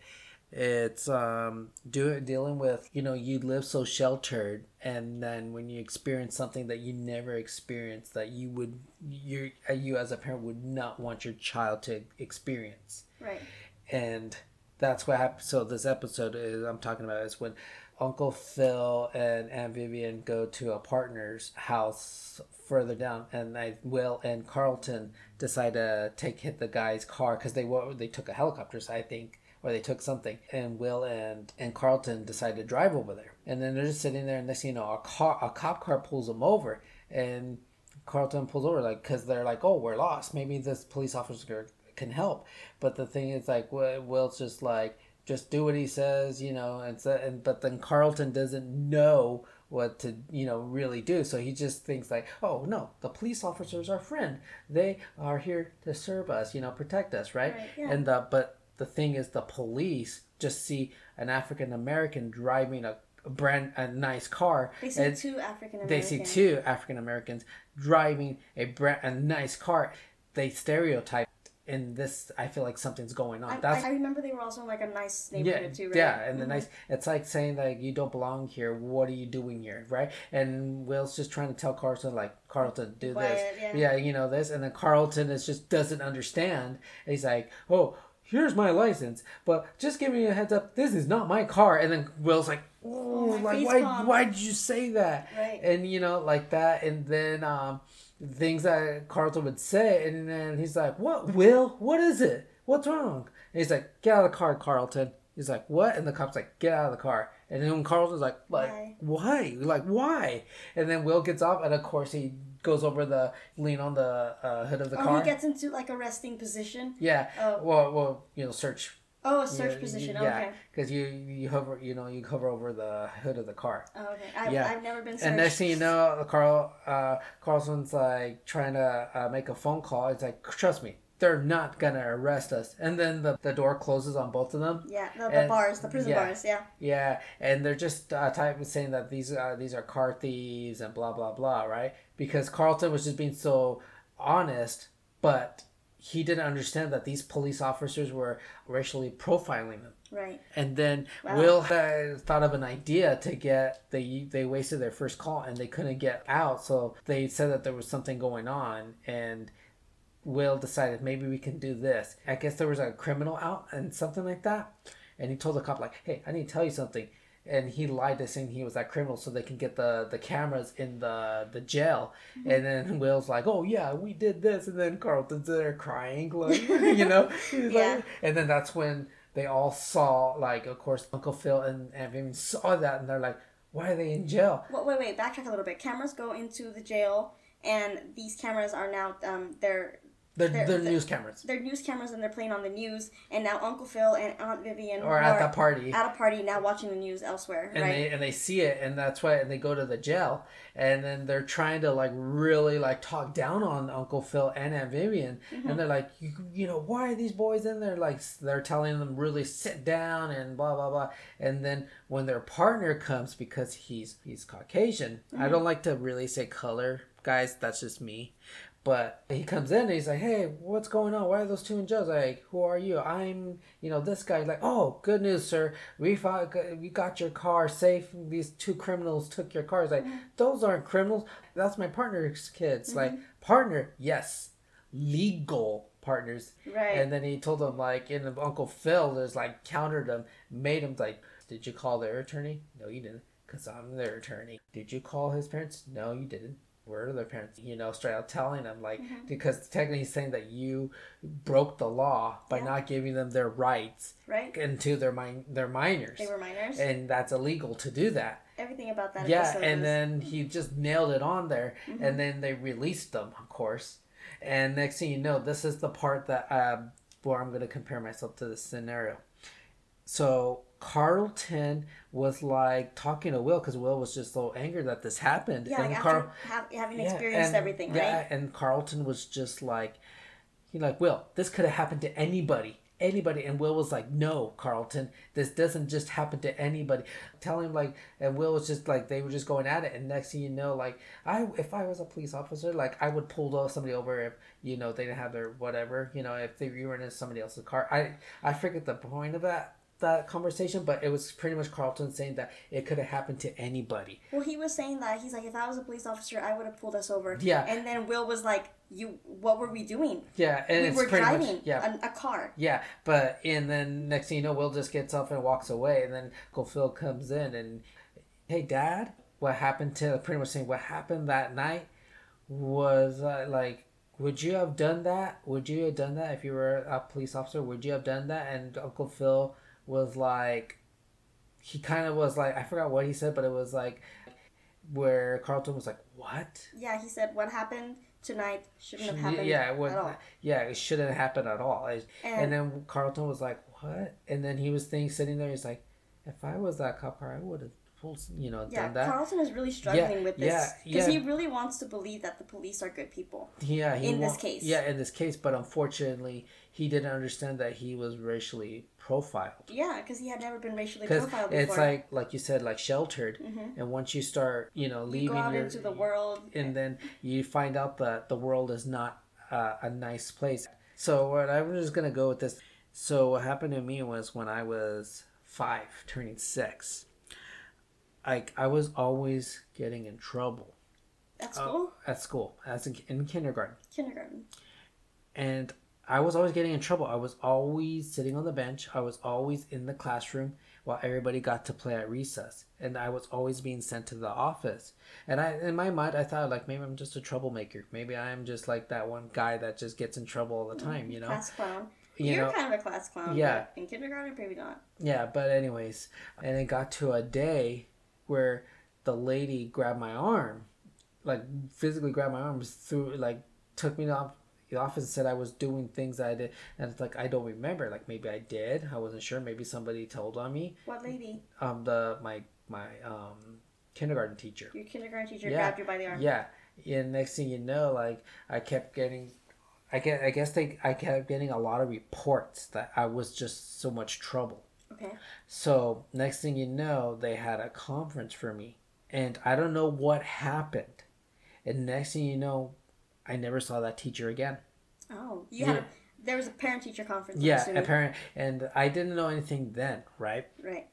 It's dealing with, you live so sheltered, and then when you experience something that you never experienced, that you as a parent would not want your child to experience. Right. And that's what happened. So this episode I'm talking about is when Uncle Phil and Aunt Vivian go to a partner's house further down, and Will and Carlton decide to hit the guy's car because they took a helicopter, so I think. Or they took something, and Will and Carlton decided to drive over there. And then they're just sitting there, and next thing you know, a cop car pulls them over, and Carlton pulls over, like, because they're like, oh, we're lost. Maybe this police officer can help. But the thing is, like, Will's just like, just do what he says, but then Carlton doesn't know what to, really do. So he just thinks like, oh no, the police officer's our friend. They are here to serve us, protect us, right? Yeah. And the thing is, the police just see an African American driving a nice car. They see two African Americans driving a nice car. They stereotype. And this, I feel like something's going on. I remember they were also in like a nice neighborhood too, right? Yeah, and the nice, it's like saying like, you don't belong here. What are you doing here, right? And Will's just trying to tell Carlton like, Carlton, do this. Yeah, this. And then Carlton is just doesn't understand. And he's like, oh, here's my license, but just give me a heads up, this is not my car. And then Will's like, why did you say that? Right. And like that. And then things that Carlton would say, and then he's like, what, Will? What is it? What's wrong? And he's like, get out of the car, Carlton. He's like, what? And the cop's like, get out of the car. And then Carlton's like, why? Like, why? And then Will gets off, and of course he goes over the lean on the hood of the car. Oh, he gets into like a resting position. Yeah. Oh. Well, search. Oh, a search position. Yeah. Okay. Because you hover over the hood of the car. Oh, okay. I've never been searched. And next thing you know, Carlson's like trying to make a phone call. It's like, trust me, they're not gonna arrest us. And then the door closes on both of them. Yeah, the prison bars. Yeah. Yeah, and they're just saying that these are car thieves and blah blah blah, right? Because Carlton was just being so honest, but he didn't understand that these police officers were racially profiling them. Right. And then Will thought of an idea to get, they wasted their first call and they couldn't get out, so they said that there was something going on, and Will decided maybe we can do this. I guess there was a criminal out and something like that. And he told the cop like, hey, I need to tell you something. And he lied to saying he was that criminal so they can get the cameras in the jail. Mm-hmm. And then Will's like, oh yeah, we did this. And then Carlton's there crying, like, like, and then that's when they all saw, like, of course, Uncle Phil and Aunt Vivian saw that, and they're like, why are they in jail? Well, wait, backtrack a little bit. Cameras go into the jail, and these cameras are now, They're news cameras. They're news cameras, and they're playing on the news. And now Uncle Phil and Aunt Vivian are at a party now, watching the news elsewhere. And right? they see it, and that's why. And they go to the jail, and then they're trying to like really like talk down on Uncle Phil and Aunt Vivian. Mm-hmm. And they're like, why are these boys in there? Like they're telling them really sit down and blah blah blah. And then when their partner comes, because he's Caucasian. Mm-hmm. I don't like to really say color, guys. That's just me. But he comes in and he's like, hey, what's going on? Why are those two in jail? Like, who are you? I'm, you know, this guy. Like, oh, good news, sir. We got your car safe. These two criminals took your car. He's like, those aren't criminals. That's my partner's kids. Mm-hmm. Like, partner, yes. Legal partners. Right. And then he told them, like, and Uncle Phil just, like, countered him, made him, like, did you call their attorney? No, you didn't, because I'm their attorney. Did you call his parents? No, you didn't. Where are their parents? You know, straight out telling them, like, mm-hmm. because technically he's saying that you broke the law by not giving them their rights, right? And to their minors. They were minors, and that's illegal to do that. Everything about that. Yeah, and then he just nailed it on there, mm-hmm. and then they released them, of course. And next thing you know, this is the part that where I'm going to compare myself to this scenario. So Carlton was like talking to Will because Will was just so angry that this happened. Yeah, and like having experienced everything, right? Yeah, and Carlton was just like, he's like, Will, this could have happened to anybody. And Will was like, no, Carlton, this doesn't just happen to anybody. Telling him, like, and Will was just like, they were just going at it. And next thing you know, like, if I was a police officer, like, I would pull somebody over if, you know, they didn't have their whatever, you know, if they were in somebody else's car. I forget the point of that conversation, but it was pretty much Carlton saying that it could have happened to anybody. Well, he was saying that he's like, if I was a police officer, I would have pulled us over. Yeah. And then Will was like, "You, what were we doing?" Yeah, and we were driving a car. Yeah, but and then next thing you know, Will just gets up and walks away, and then Phil comes in and, hey, Dad, what happened to? Pretty much saying what happened that night was like. Would you have done that? Would you have done that if you were a police officer? Would you have done that? And Uncle Phil was like, he kind of was like, I forgot what he said, but it was like, where Carlton was like, what? Yeah, he said, what happened tonight shouldn't have happened at all. Yeah, it shouldn't have happened at all. And then Carlton was like, what? And then he was sitting there, he's like, if I was that cop car, I would have done that. Carlton is really struggling with this because he really wants to believe that the police are good people. Yeah, in this case, but unfortunately, he didn't understand that he was racially profiled. Yeah, because he had never been racially profiled before. It's like you said, like sheltered, mm-hmm. and once you start, you know, leaving, you go out into the world, and then you find out that the world is not a nice place. So what I'm just gonna go with this. So what happened to me was when I was 5, turning 6. Like, I was always getting in trouble. At school? At school. In kindergarten. And I was always getting in trouble. I was always sitting on the bench. I was always in the classroom while everybody got to play at recess. And I was always being sent to the office. And in my mind, I thought, like, maybe I'm just a troublemaker. Maybe I'm just, like, that one guy that just gets in trouble all the time, you know? Class clown. You're kind of a class clown. Yeah. In kindergarten, maybe not. Yeah, but anyways. And it got to a day where the lady grabbed my arm, like physically grabbed my arm, took me to the office and said I was doing things that I did. And it's like, I don't remember. Like, maybe I did. I wasn't sure. Maybe somebody told on me. What lady? My kindergarten teacher. Your kindergarten teacher grabbed you by the arm. Yeah. And next thing you know, like, I kept getting a lot of reports that I was just so much trouble. Okay. So next thing you know, they had a conference for me, and I don't know what happened. And next thing you know, I never saw that teacher again. Oh, there was a parent-teacher conference. Yeah, a parent, and I didn't know anything then, right? Right.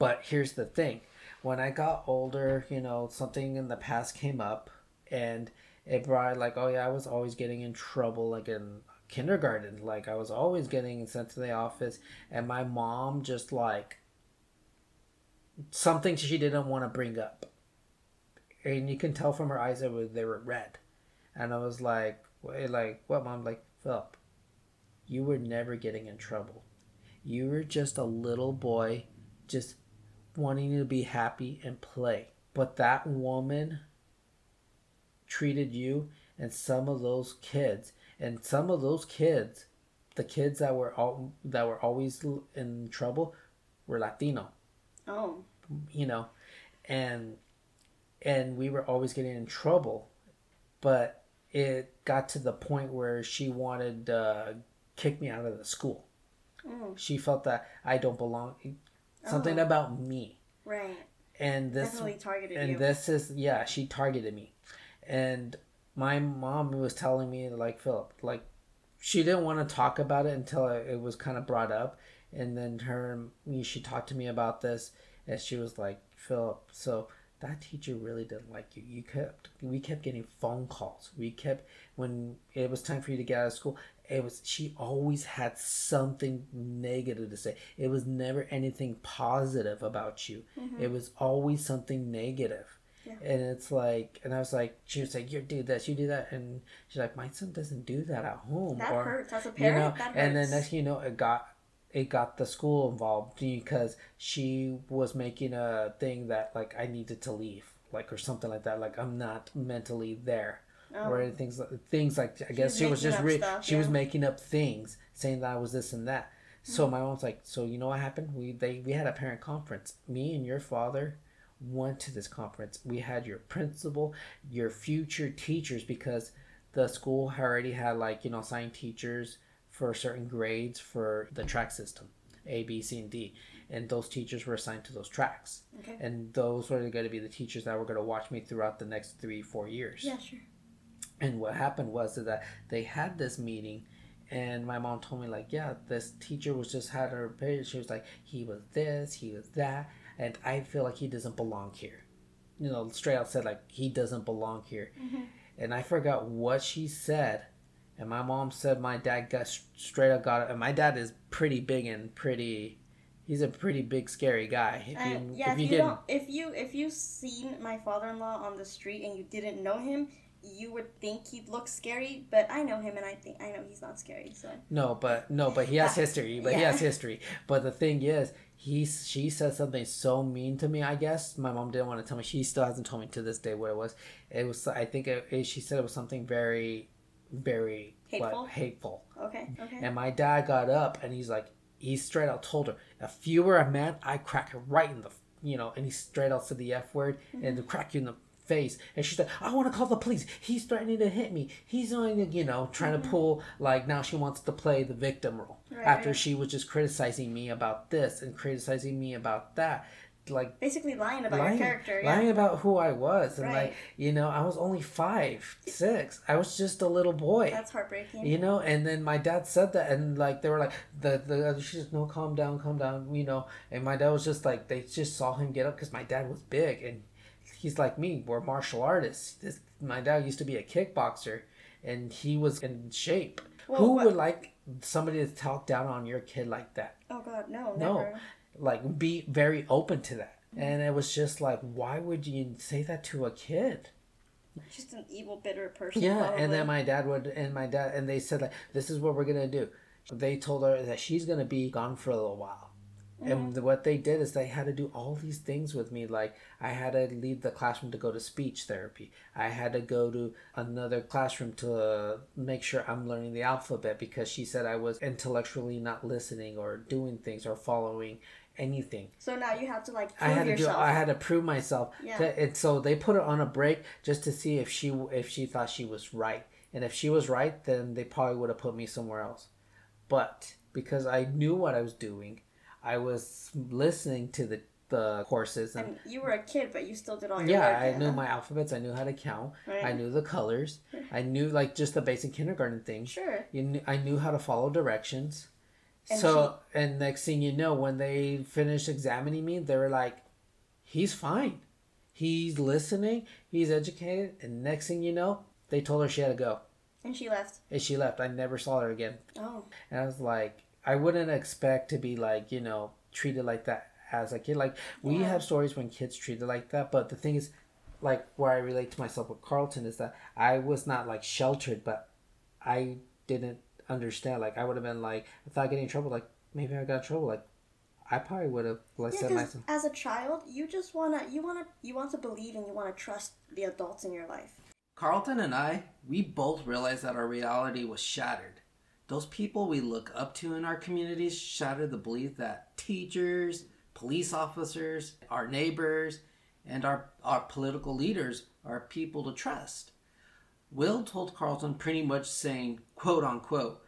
But here's the thing: when I got older, you know, something in the past came up, and it brought I was always getting in trouble, like in kindergarten, like I was always getting sent to the office, and my mom just like something she didn't want to bring up, and you can tell from her eyes they were red, and I was like, what, Mom? Like, Phil, you were never getting in trouble. You were just a little boy just wanting to be happy and play, but that woman treated you and some of those kids. And some of those kids, the kids that were always in trouble, were Latino. Oh. You know, and we were always getting in trouble. But it got to the point where she wanted to kick me out of the school. Mm. She felt that I don't belong. Something about me. Right. And this definitely targeted you. She targeted me. And my mom was telling me, like, Philip, like, she didn't want to talk about it until it was kind of brought up. And then she talked to me about this, and she was like, Philip, so that teacher really didn't like you. We kept getting phone calls. When it was time for you to get out of school, she always had something negative to say. It was never anything positive about you. Mm-hmm. It was always something negative. Yeah. And it's like, and I was like, she was like, you do this, you do that. And she's like, my son doesn't do that at home. That hurts as a parent. That hurts. And then next thing you know, it got the school involved because she was making a thing that, like, I needed to leave, like, or something like that. Like, I'm not mentally there. Oh. Or things like, I guess she was just was making up things, saying that I was this and that. Mm-hmm. So my mom's like, so you know what happened? We had a parent conference. Me and your father went to this conference. We had your principal, your future teachers, because the school already had, like, you know, assigned teachers for certain grades for the track system, A, B, C, and D. And those teachers were assigned to those tracks. Okay. And those were going to be the teachers that were going to watch me throughout the next 3-4 years. Yeah, sure. And what happened was that they had this meeting, and my mom told me, like, yeah, this teacher was just had her opinion. She was like, he was this, he was that, and I feel like he doesn't belong here. You know, straight out said, like, he doesn't belong here. Mm-hmm. And I forgot what she said. And my mom said my dad got it. And my dad is pretty big and he's a pretty big, scary guy. If you seen my father-in-law on the street and you didn't know him, you would think he'd look scary, but I know him and I know he's not scary. So No, but he has history. But yeah. He has history. But the thing is, she said something so mean to me, I guess. My mom didn't want to tell me. She still hasn't told me to this day what it was. She said it was something very... very hateful. Okay. And my dad got up and he's like, he straight out told her, if you were a man, I'd crack her right in the, you know, and he straight out said the F word, mm-hmm. and to crack you in the face. And she said, I want to call the police. He's threatening to hit me. He's only, you know, trying to pull, like, now she wants to play the victim role. Right. After she was just criticizing me about this and criticizing me about that. Like, basically lying about your character. Yeah. Lying about who I was. And right. Like, you know, I was only 5, 6. I was just a little boy. That's heartbreaking. You know, and then my dad said that, and like, they were like, she's just, no, calm down, you know. And my dad was just like, they just saw him get up because my dad was big. And he's like me, we're martial artists. My dad used to be a kickboxer and he was in shape. Well, who would like somebody to talk down on your kid like that? Oh God, no. Never. Like, be very open to that. And it was just like, why would you say that to a kid? Just an evil, bitter person. Yeah, probably. And then my dad, and they said, like, this is what we're going to do. They told her that she's going to be gone for a little while. Mm-hmm. And what they did is they had to do all these things with me. Like, I had to leave the classroom to go to speech therapy. I had to go to another classroom to make sure I'm learning the alphabet because she said I was intellectually not listening or doing things or following anything. So now you have to, like, I had to prove myself. Yeah. And so they put her on a break just to see if she thought she was right. And if she was right, then they probably would have put me somewhere else. But because I knew what I was doing, I was listening to the courses. And you were a kid, but you still did all your work. Yeah, I knew my alphabets. I knew how to count. Right. I knew the colors. I knew, like, just the basic kindergarten thing. Sure. I knew how to follow directions. And next thing you know, when they finished examining me, they were like, he's fine. He's listening. He's educated. And next thing you know, they told her she had to go. And she left. I never saw her again. Oh. And I was like, I wouldn't expect to be, like, you know, treated like that as a kid. Like, we have stories when kids treated like that. But the thing is, like, where I relate to myself with Carlton is that I was not, like, sheltered, but I didn't understand. Like, I would have been, like, without getting in trouble, like, maybe I got in trouble. Like, I probably would have, like, said myself. As a child, you just want to believe and you want to trust the adults in your life. Carlton and I, we both realized that our reality was shattered. Those people we look up to in our communities shattered the belief that teachers, police officers, our neighbors, and our political leaders are people to trust. Will told Carlton pretty much saying, quote unquote,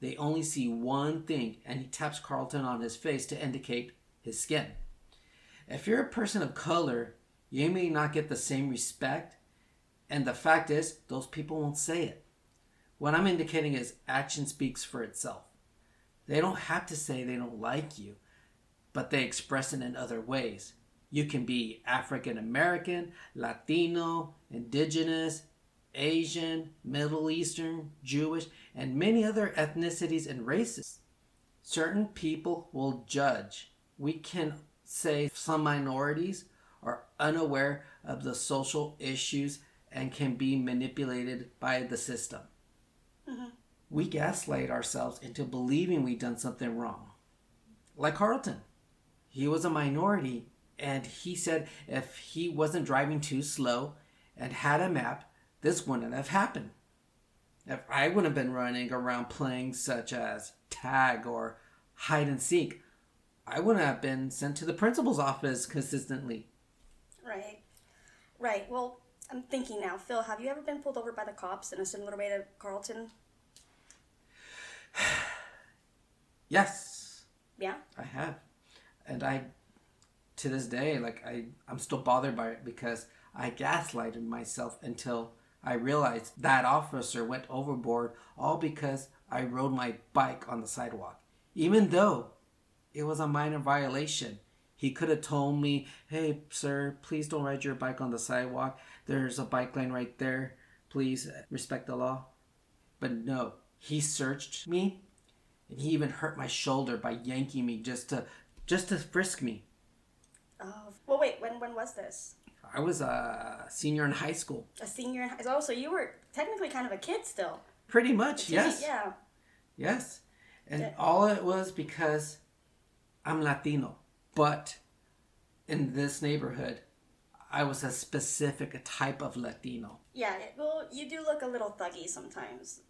they only see one thing, and he taps Carlton on his face to indicate his skin. If you're a person of color, you may not get the same respect And the fact is, those people won't say it. What I'm indicating is action speaks for itself. They don't have to say they don't like you, but they express it in other ways. You can be African American, Latino, Indigenous, Asian, Middle Eastern, Jewish, and many other ethnicities and races. Certain people will judge. We can say some minorities are unaware of the social issues and can be manipulated by the system. Mm-hmm. We gaslight ourselves into believing we've done something wrong. Like Carlton. He was a minority, and he said if he wasn't driving too slow and had a map, this wouldn't have happened. If I wouldn't have been running around playing such as tag or hide and seek, I wouldn't have been sent to the principal's office consistently. Right. Right. Well, I'm thinking now. Phil, have you ever been pulled over by the cops in a similar way to Carlton? Yes. Yeah? I have. And I, to this day, like I'm still bothered by it because I gaslighted myself until I realized that officer went overboard all because I rode my bike on the sidewalk. Even though it was a minor violation. He could have told me, hey, sir, please don't ride your bike on the sidewalk. There's a bike lane right there. Please respect the law. But no, he searched me and he even hurt my shoulder by yanking me just to frisk me. Oh, well, wait, when was this? I was a senior in high school. A senior in high school? Oh, so you were technically kind of a kid still. Pretty much, yes. Yeah. Yes. And all it was because I'm Latino. But in this neighborhood, I was a specific type of Latino. Yeah, well, you do look a little thuggy sometimes.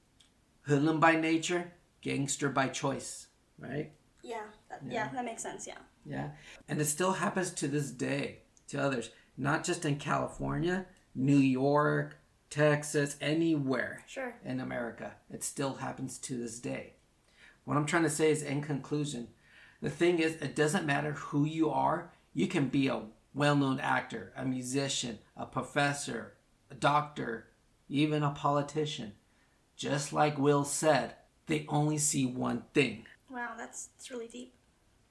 Hoodlum by nature, gangster by choice, right? Yeah, that makes sense, yeah. Yeah, and it still happens to this day to others. Not just in California, New York, Texas, anywhere sure. in America. It still happens to this day. What I'm trying to say is, in conclusion, the thing is, it doesn't matter who you are. You can be a well-known actor, a musician, a professor, a doctor, even a politician. Just like Will said, they only see one thing. Wow, that's really deep.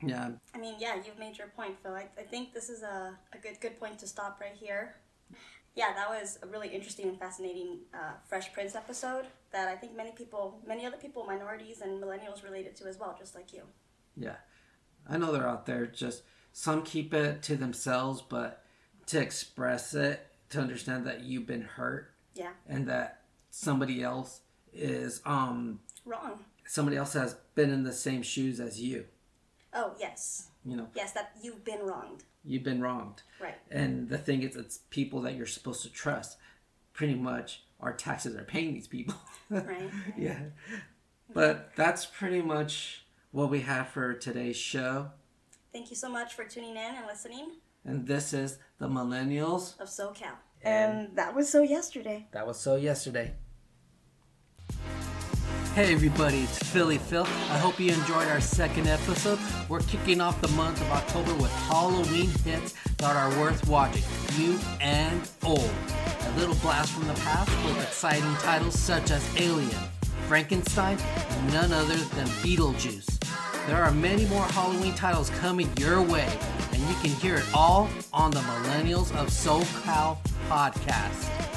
Yeah. I mean, yeah, you've made your point, Phil. I think this is a good point to stop right here. Yeah, that was a really interesting and fascinating Fresh Prince episode that I think many other people, minorities and millennials related to as well, just like you. Yeah. I know they're out there. Just some keep it to themselves, but to express it, to understand that you've been hurt. Yeah. And that somebody else is wrong. Somebody else has been in the same shoes as you. Oh, yes. You know. Yes, that you've been wronged. You've been wronged. Right. And the thing is, it's people that you're supposed to trust. Pretty much our taxes are paying these people. Right. Yeah. But that's pretty much what we have for today's show. Thank you so much for tuning in and listening. And this is The Millennials of SoCal. And that was so yesterday. That was so yesterday. Hey everybody, it's Philly Phil. I hope you enjoyed our second episode. We're kicking off the month of October with Halloween hits that are worth watching, new and old. A little blast from the past with exciting titles such as Alien, Frankenstein, and none other than Beetlejuice. There are many more Halloween titles coming your way, and you can hear it all on the Millennials of SoCal podcast.